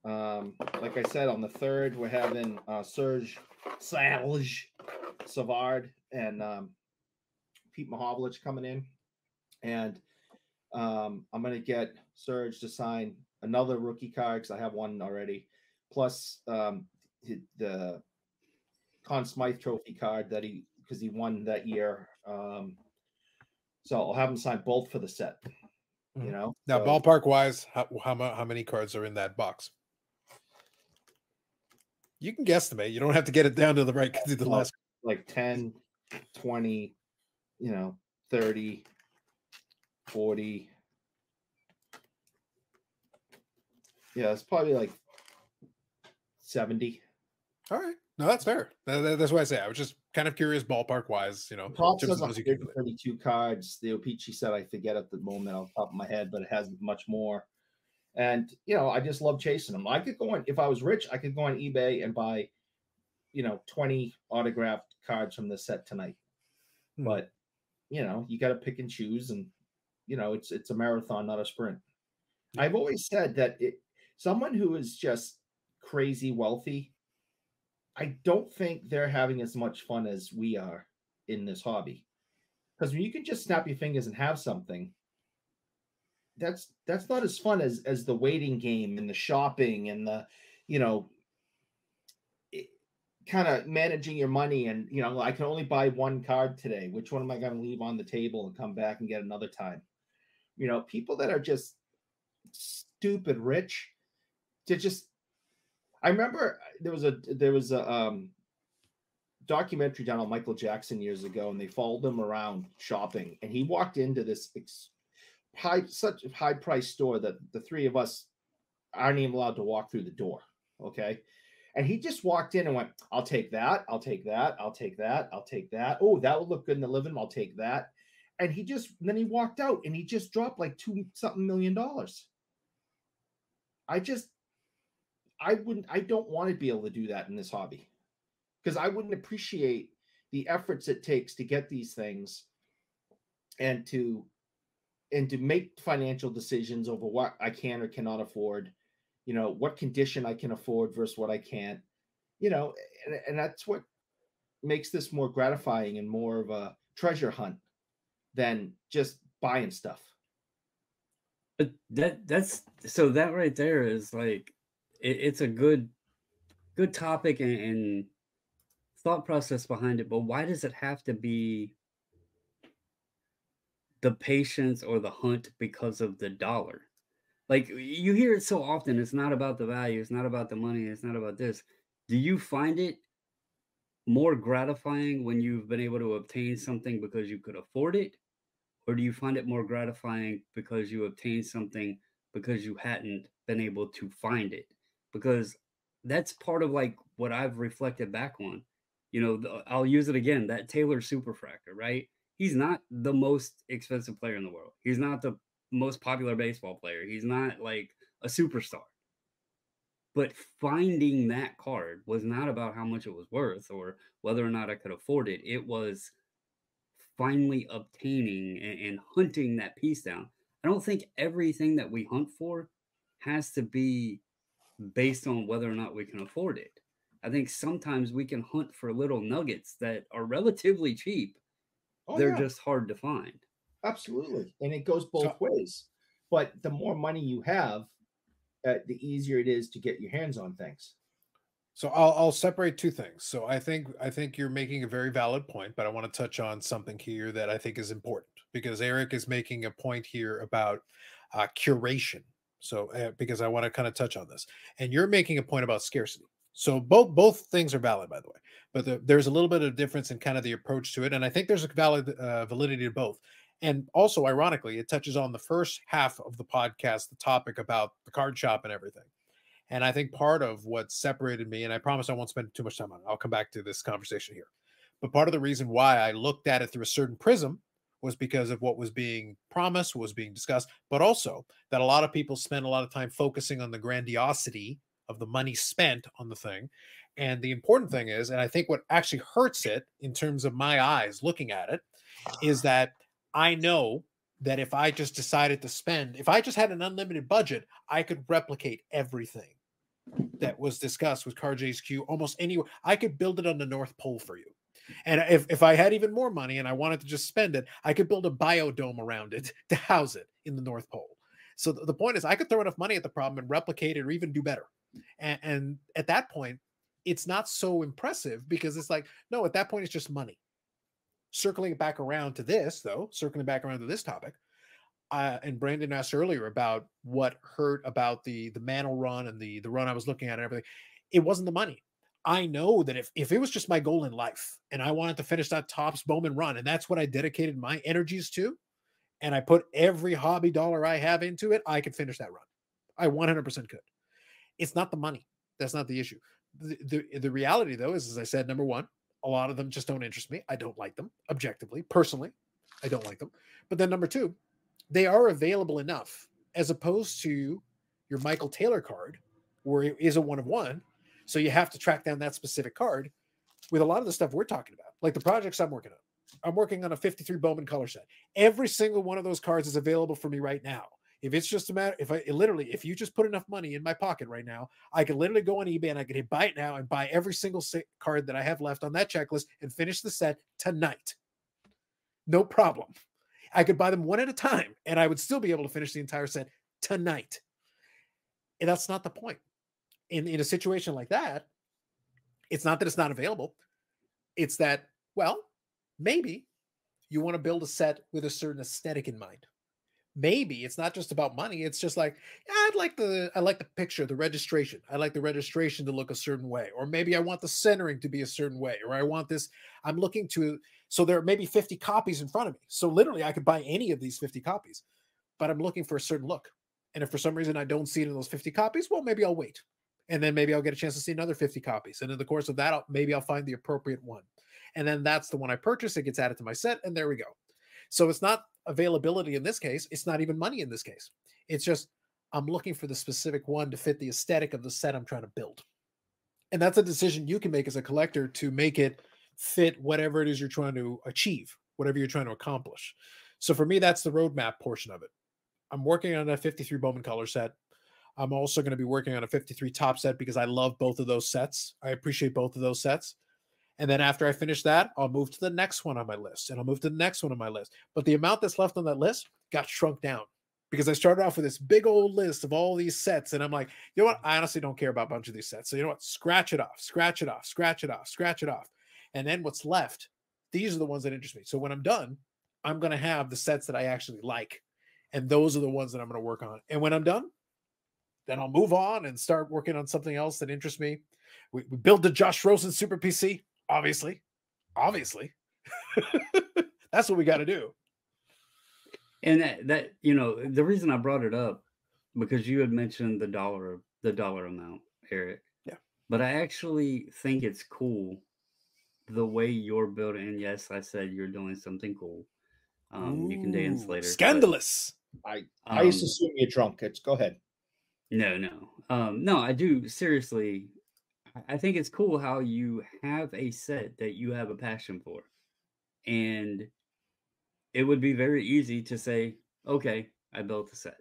Like I said, on the 3rd, we're having Serge Savard and Pete Mahovlich coming in. And I'm going to get Serge to sign another rookie card because I have one already, plus the Conn Smythe trophy card that he, because he won that year. So I'll have him sign both for the set, you know. Now, so, ballpark wise, how many cards are in that box? You can guesstimate. You don't have to get it down to the right, to the last. Like 10, 20, you know, 30, 40. Yeah, it's probably like 70. All right. No, that's fair. That's what I say. I was just kind of curious ballpark wise, you know. Topps has 132 cards. The O-Pee-Chee set, I forget at the moment off the top of my head, but it has much more. And, you know, I just love chasing them. I could go on, if I was rich, I could go on eBay and buy, you know, 20 autographed cards from this set tonight. But, you know, you got to pick and choose. And, you know, it's a marathon, not a sprint. I've always said that someone who is just crazy wealthy, I don't think they're having as much fun as we are in this hobby. Because when you can just snap your fingers and have something, that's not as fun as the waiting game and the shopping and the, you know, kind of managing your money. And, you know, I can only buy one card today. Which one am I going to leave on the table and come back and get another time? You know, people that are just stupid rich, to just, I remember there was a documentary done on Michael Jackson years ago, and they followed him around shopping, and he walked into this such a high price store that the three of us aren't even allowed to walk through the door. Okay. And he just walked in and went, I'll take that. I'll take that. I'll take that. I'll take that. Oh, that would look good in the living room. I'll take that. And he just, then he walked out and he just dropped like $2-something million. I don't want to be able to do that in this hobby, because I wouldn't appreciate the efforts it takes to get these things and to make financial decisions over what I can or cannot afford, you know, what condition I can afford versus what I can't, you know, and that's what makes this more gratifying and more of a treasure hunt than just buying stuff. But that's, so that right there is like, it's a good topic and thought process behind it, but why does it have to be the patience or the hunt because of the dollar? Like, you hear it so often, it's not about the value, it's not about the money, it's not about this. Do you find it more gratifying when you've been able to obtain something because you could afford it? Or do you find it more gratifying because you obtained something because you hadn't been able to find it? Because that's part of like what I've reflected back on. You know, I'll use it again, that Taylor Superfractor, right? He's not the most expensive player in the world. He's not the most popular baseball player. He's not like a superstar. But finding that card was not about how much it was worth or whether or not I could afford it. It was finally obtaining and hunting that piece down. I don't think everything that we hunt for has to be based on whether or not we can afford it. I think sometimes we can hunt for little nuggets that are relatively cheap. They're just hard to find. Absolutely. And it goes both ways. But the more money you have, the easier it is to get your hands on things. So I'll separate two things. So I think you're making a very valid point, but I want to touch on something here that I think is important, because Eric is making a point here about curation. So because I want to kind of touch on this, and you're making a point about scarcity. So both things are valid, by the way, but there's a little bit of difference in kind of the approach to it. And I think there's a valid validity to both. And also, ironically, it touches on the first half of the podcast, the topic about the card shop and everything. And I think part of what separated me, and I promise I won't spend too much time on it, I'll come back to this conversation here, but part of the reason why I looked at it through a certain prism was because of what was being promised, what was being discussed, but also that a lot of people spend a lot of time focusing on the grandiosity of the money spent on the thing. And the important thing is, and I think what actually hurts it in terms of my eyes looking at it, is that I know that if I just decided to spend, if I just had an unlimited budget, I could replicate everything that was discussed with Cards HQ almost anywhere. I could build it on the North Pole for you. And if I had even more money and I wanted to just spend it, I could build a biodome around it to house it in the North Pole. So the point is I could throw enough money at the problem and replicate it or even do better. And at that point, it's not so impressive, because it's like, no, at that point, it's just money. Circling back around to this, though, circling back around to this topic, and Brandon asked earlier about what hurt about the Mantle run and the run I was looking at and everything. It wasn't the money. I know that if it was just my goal in life and I wanted to finish that Topps Bowman run, and that's what I dedicated my energies to, and I put every hobby dollar I have into it, I could finish that run. I 100% could. It's not the money. That's not the issue. The reality, though, is, as I said, number one, a lot of them just don't interest me. I don't like them objectively, personally. I don't like them. But then number two, they are available enough, as opposed to your Michael Taylor card, where it is a 1-of-1. So you have to track down that specific card. With a lot of the stuff we're talking about, like the projects I'm working on, I'm working on a 53 Bowman color set. Every single one of those cards is available for me right now. If it's just a matter, if you just put enough money in my pocket right now, I could literally go on eBay and I could hit buy it now and buy every single card that I have left on that checklist and finish the set tonight. No problem. I could buy them one at a time and I would still be able to finish the entire set tonight. And that's not the point. In a situation like that, it's not that it's not available. It's that, well, maybe you want to build a set with a certain aesthetic in mind. Maybe it's not just about money. It's just like, yeah, I like the picture, the registration. I like the registration to look a certain way, or maybe I want the centering to be a certain way, or I want this. I'm looking to, so there are maybe 50 copies in front of me. So literally I could buy any of these 50 copies, but I'm looking for a certain look. And if for some reason I don't see it in those 50 copies, well, maybe I'll wait. And then maybe I'll get a chance to see another 50 copies. And in the course of that, maybe I'll find the appropriate one. And then that's the one I purchase. It gets added to my set. And there we go. So it's not availability in this case. It's not even money in this case. It's just, I'm looking for the specific one to fit the aesthetic of the set I'm trying to build. And that's a decision you can make as a collector to make it fit whatever it is you're trying to achieve, whatever you're trying to accomplish. So for me, that's the roadmap portion of it. I'm working on a 53 Bowman color set. I'm also going to be working on a 53 top set because I love both of those sets. I appreciate both of those sets. And then after I finish that, I'll move to the next one on my list, and I'll move to the next one on my list. But the amount that's left on that list got shrunk down because I started off with this big old list of all these sets. And I'm like, you know what? I honestly don't care about a bunch of these sets. So you know what? Scratch it off, scratch it off, scratch it off, scratch it off. And then what's left, these are the ones that interest me. So when I'm done, I'm going to have the sets that I actually like. And those are the ones that I'm going to work on. And when I'm done, then I'll move on and start working on something else that interests me. We build the Josh Rosen Super PC, obviously. That's what we got to do. And that, you know, the reason I brought it up, because you had mentioned the dollar amount, Eric. Yeah. But I actually think it's cool the way you're building. And yes, I said you're doing something cool. You can dance later. Scandalous. I used to assume you're drunk. Go ahead. No. No, I do. Seriously, I think it's cool how you have a set that you have a passion for. And it would be very easy to say, okay, I built a set.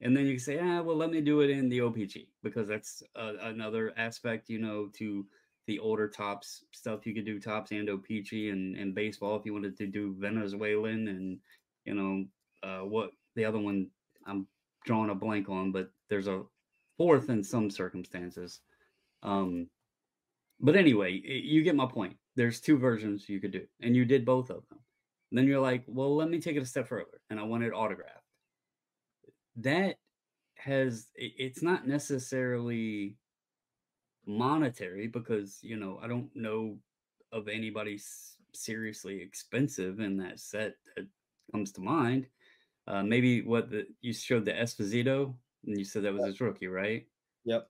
And then you say, well, let me do it in the O-Pee-Chee, because that's another aspect, you know, to the older Topps stuff. You could do Topps and O-Pee-Chee and baseball if you wanted to do Venezuelan and, you know, what the other one I'm drawing a blank on, but there's a fourth in some circumstances. But anyway, you get my point. There's two versions you could do, and you did both of them. And then you're like, well, let me take it a step further, and I want it autographed. That has, it's not necessarily monetary, because, you know, I don't know of anybody seriously expensive in that set that comes to mind. Maybe what you showed, the Esposito, and you said that was his rookie, right? Yep.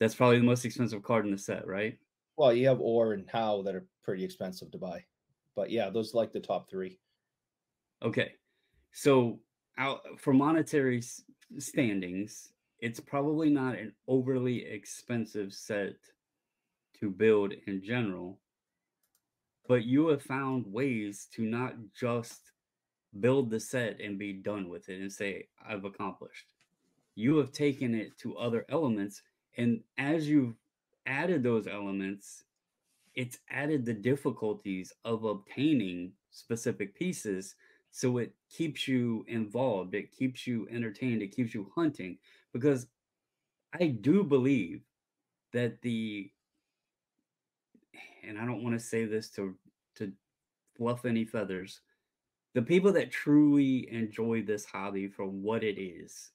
That's probably the most expensive card in the set, right? Well, you have Orr and Howe that are pretty expensive to buy. But yeah, those are like the top three. Okay. So for monetary standings, it's probably not an overly expensive set to build in general, but you have found ways to not just build the set and be done with it and say, I've accomplished. You have taken it to other elements, and as you've added those elements, it's added the difficulties of obtaining specific pieces. So it keeps you involved. It keeps you entertained. It keeps you hunting, because I do believe that and I don't want to say this to fluff any feathers, the people that truly enjoy this hobby for what it is,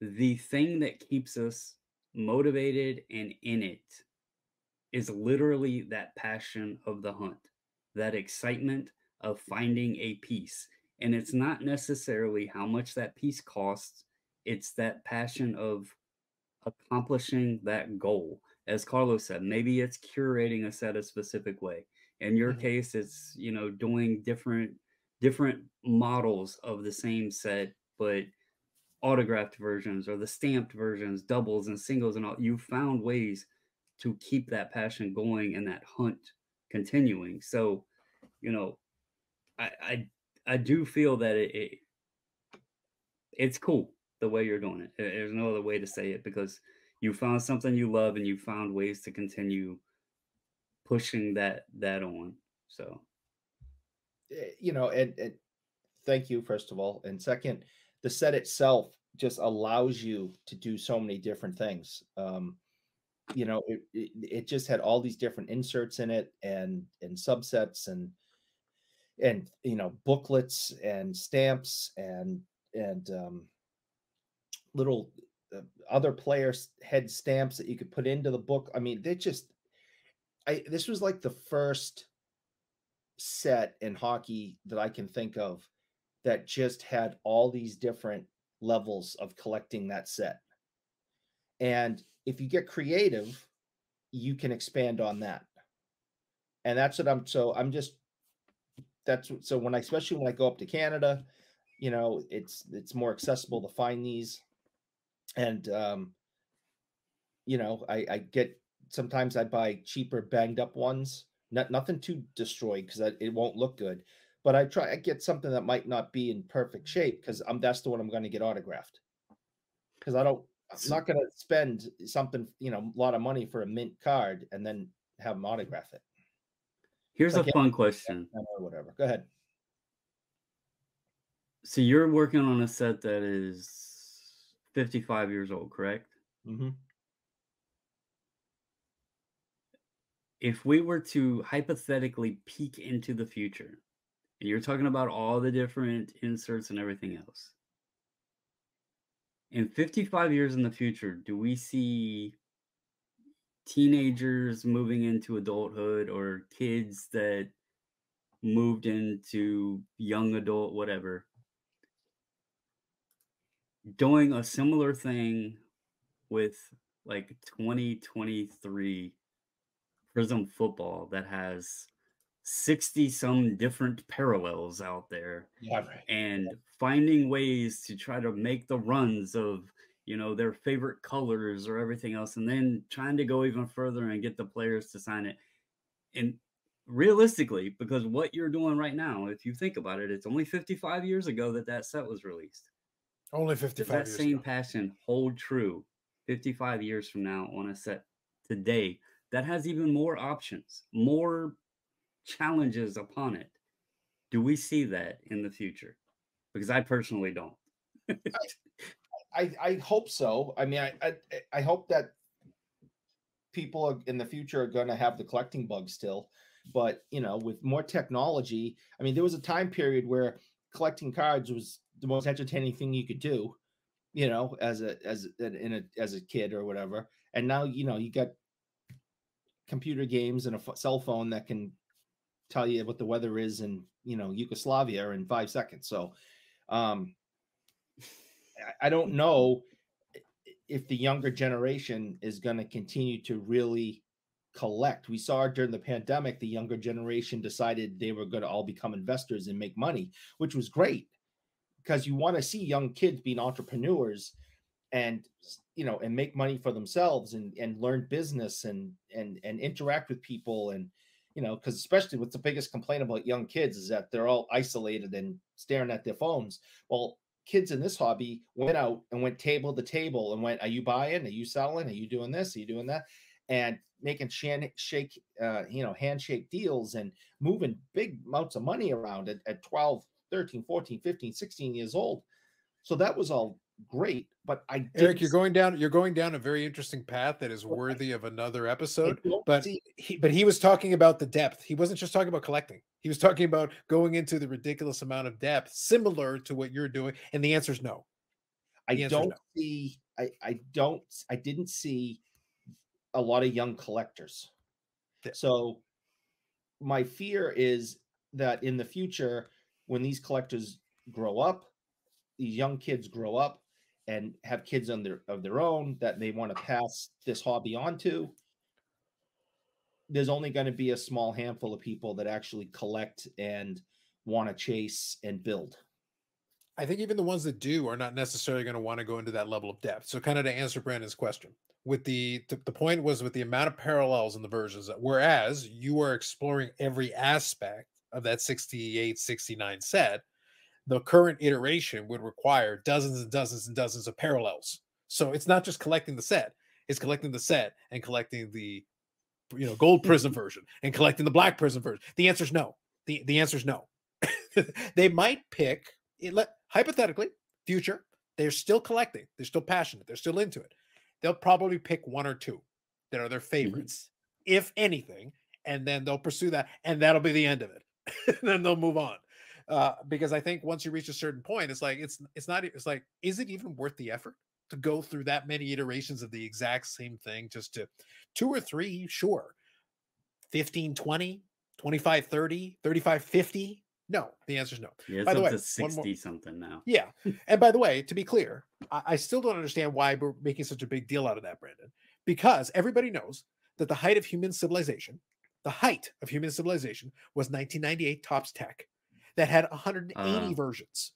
the thing that keeps us motivated and in it is literally that passion of the hunt, that excitement of finding a piece. And it's not necessarily how much that piece costs. It's that passion of accomplishing that goal. As Carlos said, maybe it's curating a set a specific way. In your case, it's, you know, doing different models of the same set, but autographed versions or the stamped versions, doubles and singles and all. You found ways to keep that passion going and that hunt continuing. So, you know, I do feel that it's cool the way you're doing it. There's no other way to say it, because you found something you love and you found ways to continue pushing that on. So, you know, and thank you, first of all. And second, the set itself just allows you to do so many different things. You know, it just had all these different inserts in it and subsets and you know, booklets and stamps and little other players' head stamps that you could put into the book. I mean, they just, this was like the first set in hockey that I can think of that just had all these different levels of collecting that set. And if you get creative, you can expand on that. And that's what so when I, especially when I go up to Canada, you know, it's more accessible to find these. And, you know, I get, sometimes I buy cheaper banged up ones, nothing too destroyed, because it won't look good, but I get something that might not be in perfect shape, because that's the one I'm going to get autographed. Because I'm not going to spend something, you know, a lot of money for a mint card and then have them autograph it. Here's a fun question. Or whatever. Go ahead. So you're working on a set that is 55 years old, correct? Mm-hmm. If we were to hypothetically peek into the future, and you're talking about all the different inserts and everything else, in 55 years in the future, do we see teenagers moving into adulthood, or kids that moved into young adult, whatever, doing a similar thing with like 2023 Prism football that has 60 some different parallels out there, and finding ways to try to make the runs of, you know, their favorite colors or everything else, and then trying to go even further and get the players to sign it. And realistically, because what you're doing right now, if you think about it, it's only 55 years ago that that set was released. Only 55 years ago. Does that same passion hold true 55 years from now on a set today that has even more options, more challenges upon it? Do we see that in the future? Because I personally don't. I hope so. I mean, I hope that people in the future are going to have the collecting bug still. But, you know, with more technology, I mean, there was a time period where collecting cards was the most entertaining thing you could do, you know, as a kid or whatever. And now, you know, you got computer games and a cell phone that can tell you what the weather is in, you know, Yugoslavia in 5 seconds. So I don't know if the younger generation is going to continue to really collect. We saw during the pandemic, the younger generation decided they were going to all become investors and make money, which was great because you want to see young kids being entrepreneurs and, you know, and make money for themselves and learn business and interact with people. And, you know, because especially what's the biggest complaint about young kids is that they're all isolated and staring at their phones. Well, kids in this hobby went out and went table to table and went, are you buying? Are you selling? Are you doing this? Are you doing that? And making handshake deals and moving big amounts of money around at 12, 13, 14, 15, 16 years old. So that was all great, but I didn't. Eric, you're going down a very interesting path that is worthy of another episode. But he was talking about the depth. He wasn't just talking about collecting. He was talking about going into the ridiculous amount of depth, similar to what you're doing. And the answer is no. I didn't see a lot of young collectors. Yeah. So my fear is that in the future, when these collectors grow up, these young kids grow up and have kids on of their own that they want to pass this hobby on to, there's only going to be a small handful of people that actually collect and want to chase and build. I think even the ones that do are not necessarily going to want to go into that level of depth. So kind of to answer Brandon's question, with the point was with the amount of parallels in the versions, whereas you are exploring every aspect of that 68, 69 set, the current iteration would require dozens and dozens and dozens of parallels. So it's not just collecting the set. It's collecting the set and collecting the, you know, gold prism version and collecting the black prism version. The answer is no. The answer is no. They might pick, hypothetically, future, they're still collecting. They're still passionate. They're still into it. They'll probably pick one or two that are their favorites, if anything, and then they'll pursue that, and that'll be the end of it. Then they'll move on. Because I think once you reach a certain point, it's like, it's like, is it even worth the effort to go through that many iterations of the exact same thing? Just to 2 or 3, sure. 15, 20, 25, 30, 35, 50. No, the answer is no. Yeah, it's by the way, up to 60 something now. Yeah. And by the way, to be clear, I still don't understand why we're making such a big deal out of that, Brandon, because everybody knows that the height of human civilization, was 1998 Topps Tech. That had 180 versions.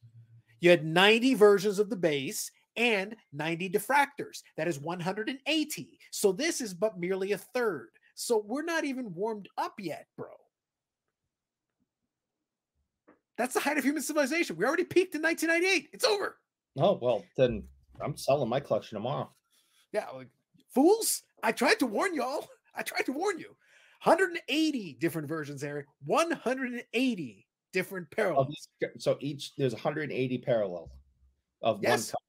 You had 90 versions of the base and 90 diffractors. That is 180. So this is but merely a third. So we're not even warmed up yet, bro. That's the height of human civilization. We already peaked in 1998. It's over. Oh, well, then I'm selling my collection tomorrow. Yeah, like, fools. I tried to warn y'all. 180 different versions, Eric. 180. Different parallels. So each there's 180 parallel of yes. One.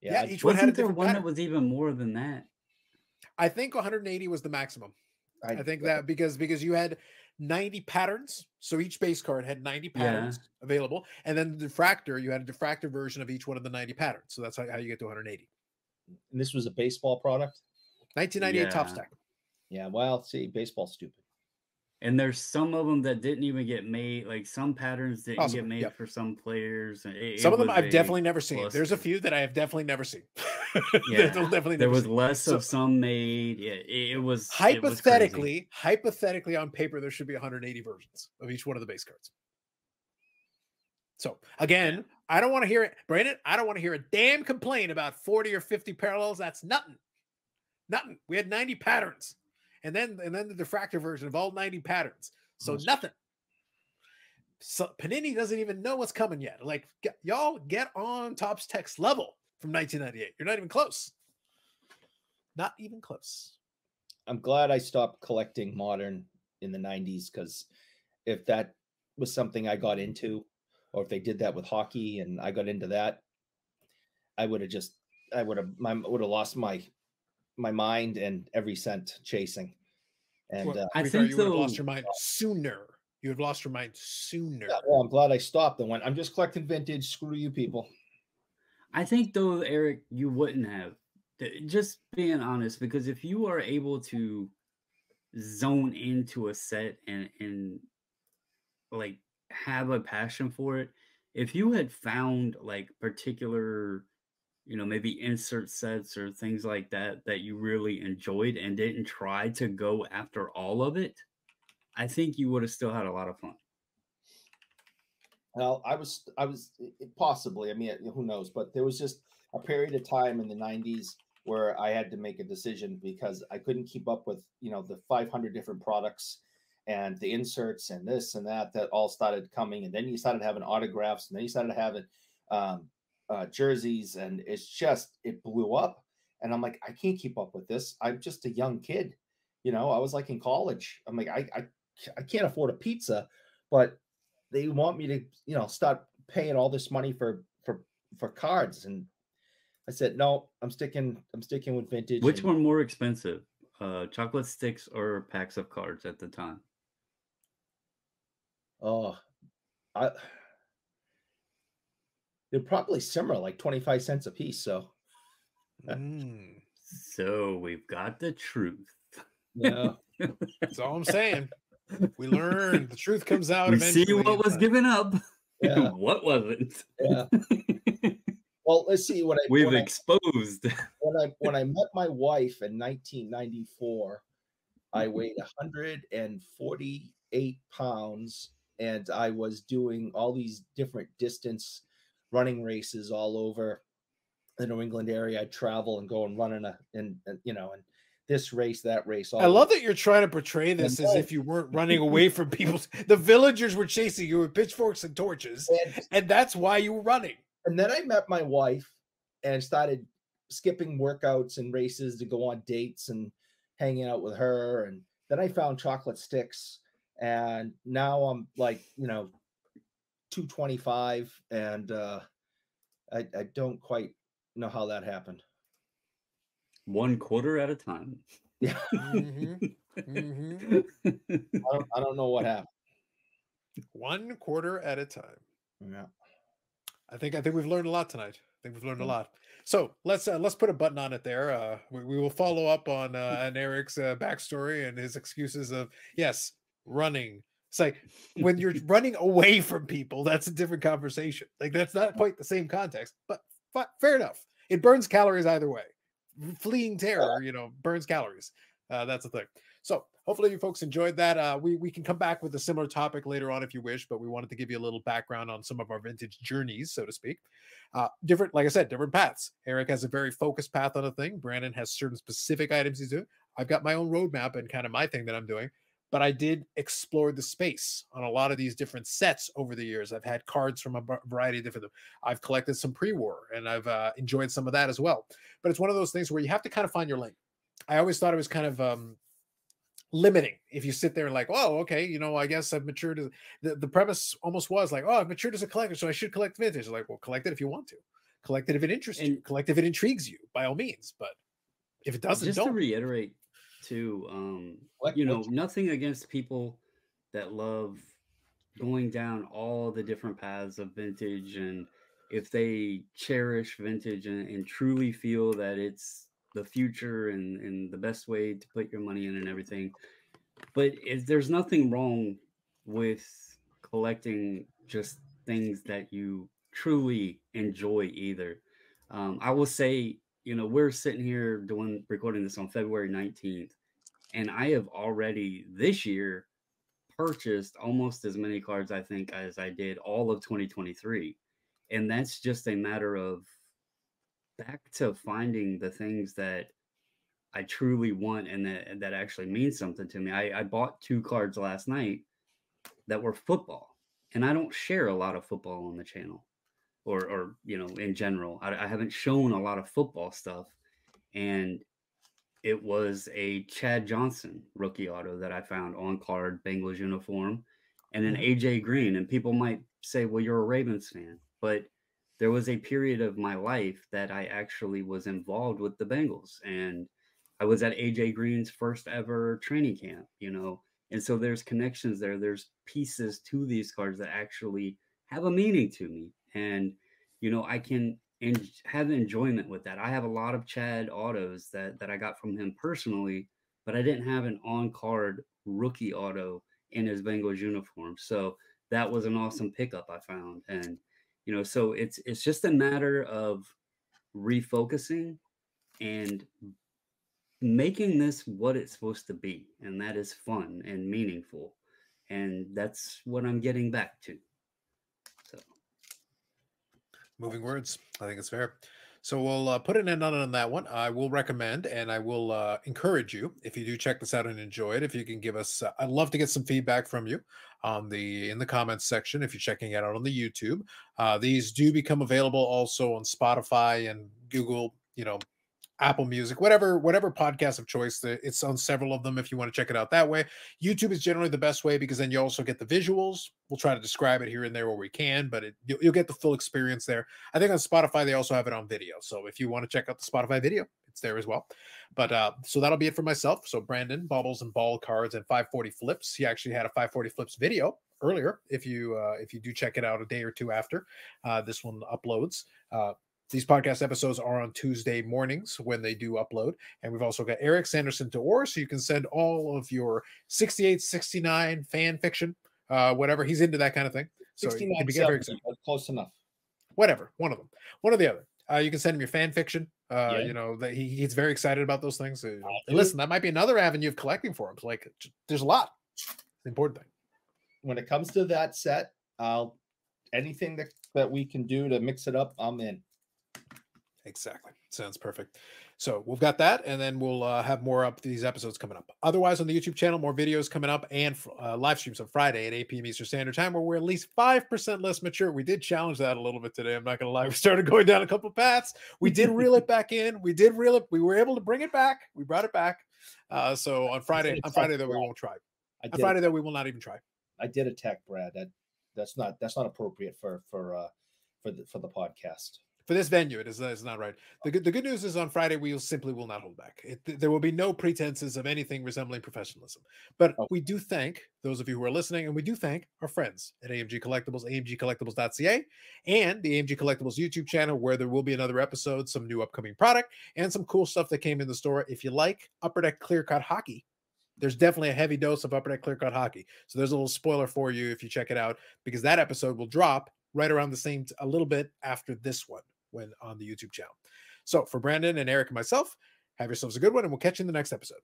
Yeah, yeah, each one had a different one pattern. That was even more than that. I think 180 was the maximum. I think that because you had 90 patterns, so each base card had 90 patterns available, and then the diffractor, you had a diffractor version of each one of the 90 patterns. So that's how you get to 180. And this was a baseball product, 1998 Topps Tech. Yeah, well, see, baseball's stupid. And there's some of them that didn't even get made. Like some patterns didn't get made for some players. Some of them I've definitely never seen. There's a few that I have definitely never seen. Yeah, there was less of some made. Yeah, it was hypothetically on paper there should be 180 versions of each one of the base cards. So again, I don't want to hear it, Brandon. I don't want to hear a damn complaint about 40 or 50 parallels. That's nothing. Nothing. We had 90 patterns. And then the diffractor version of all 90 patterns. So nothing. So Panini doesn't even know what's coming yet. Like, y'all get on Topps Tech's level from 1998. You're not even close. Not even close. I'm glad I stopped collecting modern in the 90s, because if that was something I got into, or if they did that with hockey and I got into that, I would have lost my mind and every cent chasing. And I think you would have lost your mind sooner. You would have lost your mind sooner. Yeah, well, I'm glad I stopped and went, I'm just collecting vintage. Screw you people. I think though, Eric, you wouldn't have. Just being honest, because if you are able to zone into a set and like have a passion for it, if you had found like particular, you know, maybe insert sets or things like that that you really enjoyed and didn't try to go after all of it, I think you would have still had a lot of fun. Well, I was possibly, I mean, who knows, but there was just a period of time in the 90s where I had to make a decision because I couldn't keep up with, you know, the 500 different products and the inserts and this and that all started coming. And then you started having autographs, and then you started having jerseys, and it's just, it blew up. And I'm like, I can't keep up with this. I'm just a young kid. You know, I was like in college. I'm like, I can't afford a pizza, but they want me to, you know, start paying all this money for cards. And I said, no, I'm sticking with vintage. Which one more expensive, chocolate sticks or packs of cards at the time? Oh, they're probably similar, like 25 cents a piece. So, so we've got the truth. Yeah, that's all I'm saying. We learned the truth comes out. We see what was given up. Yeah. What wasn't. Yeah. Well, let's see what we've exposed. When I met my wife in 1994, I weighed 148 pounds, and I was doing all these different distance running races all over the New England area. I'd travel and go and run in this race, that race. I love that you're trying to portray this as if you weren't running away from people. The villagers were chasing you with pitchforks and torches, and that's why you were running. And then I met my wife and started skipping workouts and races to go on dates and hanging out with her. And then I found chocolate sticks. And now I'm like, you know, 225. And I don't quite know how that happened. One quarter at a time. Yeah. I don't know what happened. One quarter at a time. Yeah. I think we've learned a lot tonight. I think we've learned a lot. So let's put a button on it there. We will follow up on Eric's backstory and his excuses of, yes, running. It's like when you're running away from people, that's a different conversation. Like that's not quite the same context, but fair enough. It burns calories either way. Fleeing terror, you know, burns calories. That's the thing. So hopefully you folks enjoyed that. We can come back with a similar topic later on if you wish, but we wanted to give you a little background on some of our vintage journeys, so to speak. Different, like I said, different paths. Eric has a very focused path on a thing. Brandon has certain specific items he's doing. I've got my own roadmap and kind of my thing that I'm doing, but I did explore the space on a lot of these different sets over the years. I've had cards from a variety of different. I've collected some pre-war, and I've enjoyed some of that as well. But it's one of those things where you have to kind of find your lane. I always thought it was kind of limiting if you sit there and like, oh, okay, you know, I guess I've matured. The premise almost was like, oh, I've matured as a collector, so I should collect vintage. Like, well, collect it if you want to. Collect it if it interests you. Collect if it intrigues you, by all means. But if it doesn't, just don't. To reiterate, too, you know, nothing against people that love going down all the different paths of vintage, and if they cherish vintage and truly feel that it's the future and the best way to put your money in and everything. But there's nothing wrong with collecting just things that you truly enjoy either. I will say, you know, we're sitting here recording this on February 19th, and I have already this year purchased almost as many cards, I think, as I did all of 2023. And that's just a matter of back to finding the things that I truly want and that actually means something to me. I bought 2 cards last night that were football, and I don't share a lot of football on the channel or you know, in general. I haven't shown a lot of football stuff, and it was a Chad Johnson rookie auto that I found on card, Bengals uniform, and an AJ Green. And people might say, well, you're a Ravens fan, but there was a period of my life that I actually was involved with the Bengals, and I was at AJ Green's first ever training camp, you know, and so there's connections there. There's pieces to these cards that actually have a meaning to me. And, you know, I can and have enjoyment with that. I have a lot of Chad autos that I got from him personally, but I didn't have an on-card rookie auto in his Bengals uniform. So that was an awesome pickup I found. And, you know, so it's just a matter of refocusing and making this what it's supposed to be. And that is fun and meaningful. And that's what I'm getting back to. So. Moving words. I think it's fair. So we'll put an end on that one. I will recommend, and I will encourage you, if you do check this out and enjoy it, if you can give us, I'd love to get some feedback from you on in the comments section, if you're checking it out on the YouTube. These do become available also on Spotify and Google, you know, Apple Music, whatever podcast of choice. It's on several of them if you want to check it out that way. YouTube is generally the best way because then you also get the visuals. We'll try to describe it here and there where we can, but you'll get the full experience there. I think on Spotify, they also have it on video. So if you want to check out the Spotify video, it's there as well. But so that'll be it for myself. So Brandon, Bobbles and Ball Cards, and 540 Flips. He actually had a 540 Flips video earlier. If you do check it out a day or two after this one uploads. These podcast episodes are on Tuesday mornings when they do upload. And we've also got Eric, sanderson2orr, so you can send all of your 68, 69 fan fiction, whatever. He's into that kind of thing. So 69, close enough. Whatever, one of them. One or the other. You can send him your fan fiction. You know, that he gets very excited about those things. So, listen, that might be another avenue of collecting for him. Like, there's a lot. It's the important thing. When it comes to that set, anything that we can do to mix it up, I'm in. Exactly. Sounds perfect. So we've got that, and then we'll have more up these episodes coming up. Otherwise, on the YouTube channel, more videos coming up and live streams on Friday at 8 p.m. Eastern Standard Time, where we're at least 5% less mature. We did challenge that a little bit today. I'm not going to lie. We started going down a couple paths. We did reel it back in. We did reel it. We were able to bring it back. We brought it back. So on Friday though, we won't try. On Friday though, we will not even try. I did attack Brad. That's not appropriate for the podcast. For this venue, it is not right. The good news is on Friday, we will simply not hold back. There will be no pretenses of anything resembling professionalism. But we do thank those of you who are listening, and we do thank our friends at AMG Collectibles, amgcollectibles.ca, and the AMG Collectibles YouTube channel, where there will be another episode, some new upcoming product, and some cool stuff that came in the store. If you like Upper Deck Clear-Cut Hockey, there's definitely a heavy dose of Upper Deck Clear-Cut Hockey. So there's a little spoiler for you if you check it out, because that episode will drop right around the same, a little bit after this one, when on the YouTube channel. So for Brandon and Eric and myself, have yourselves a good one, and we'll catch you in the next episode.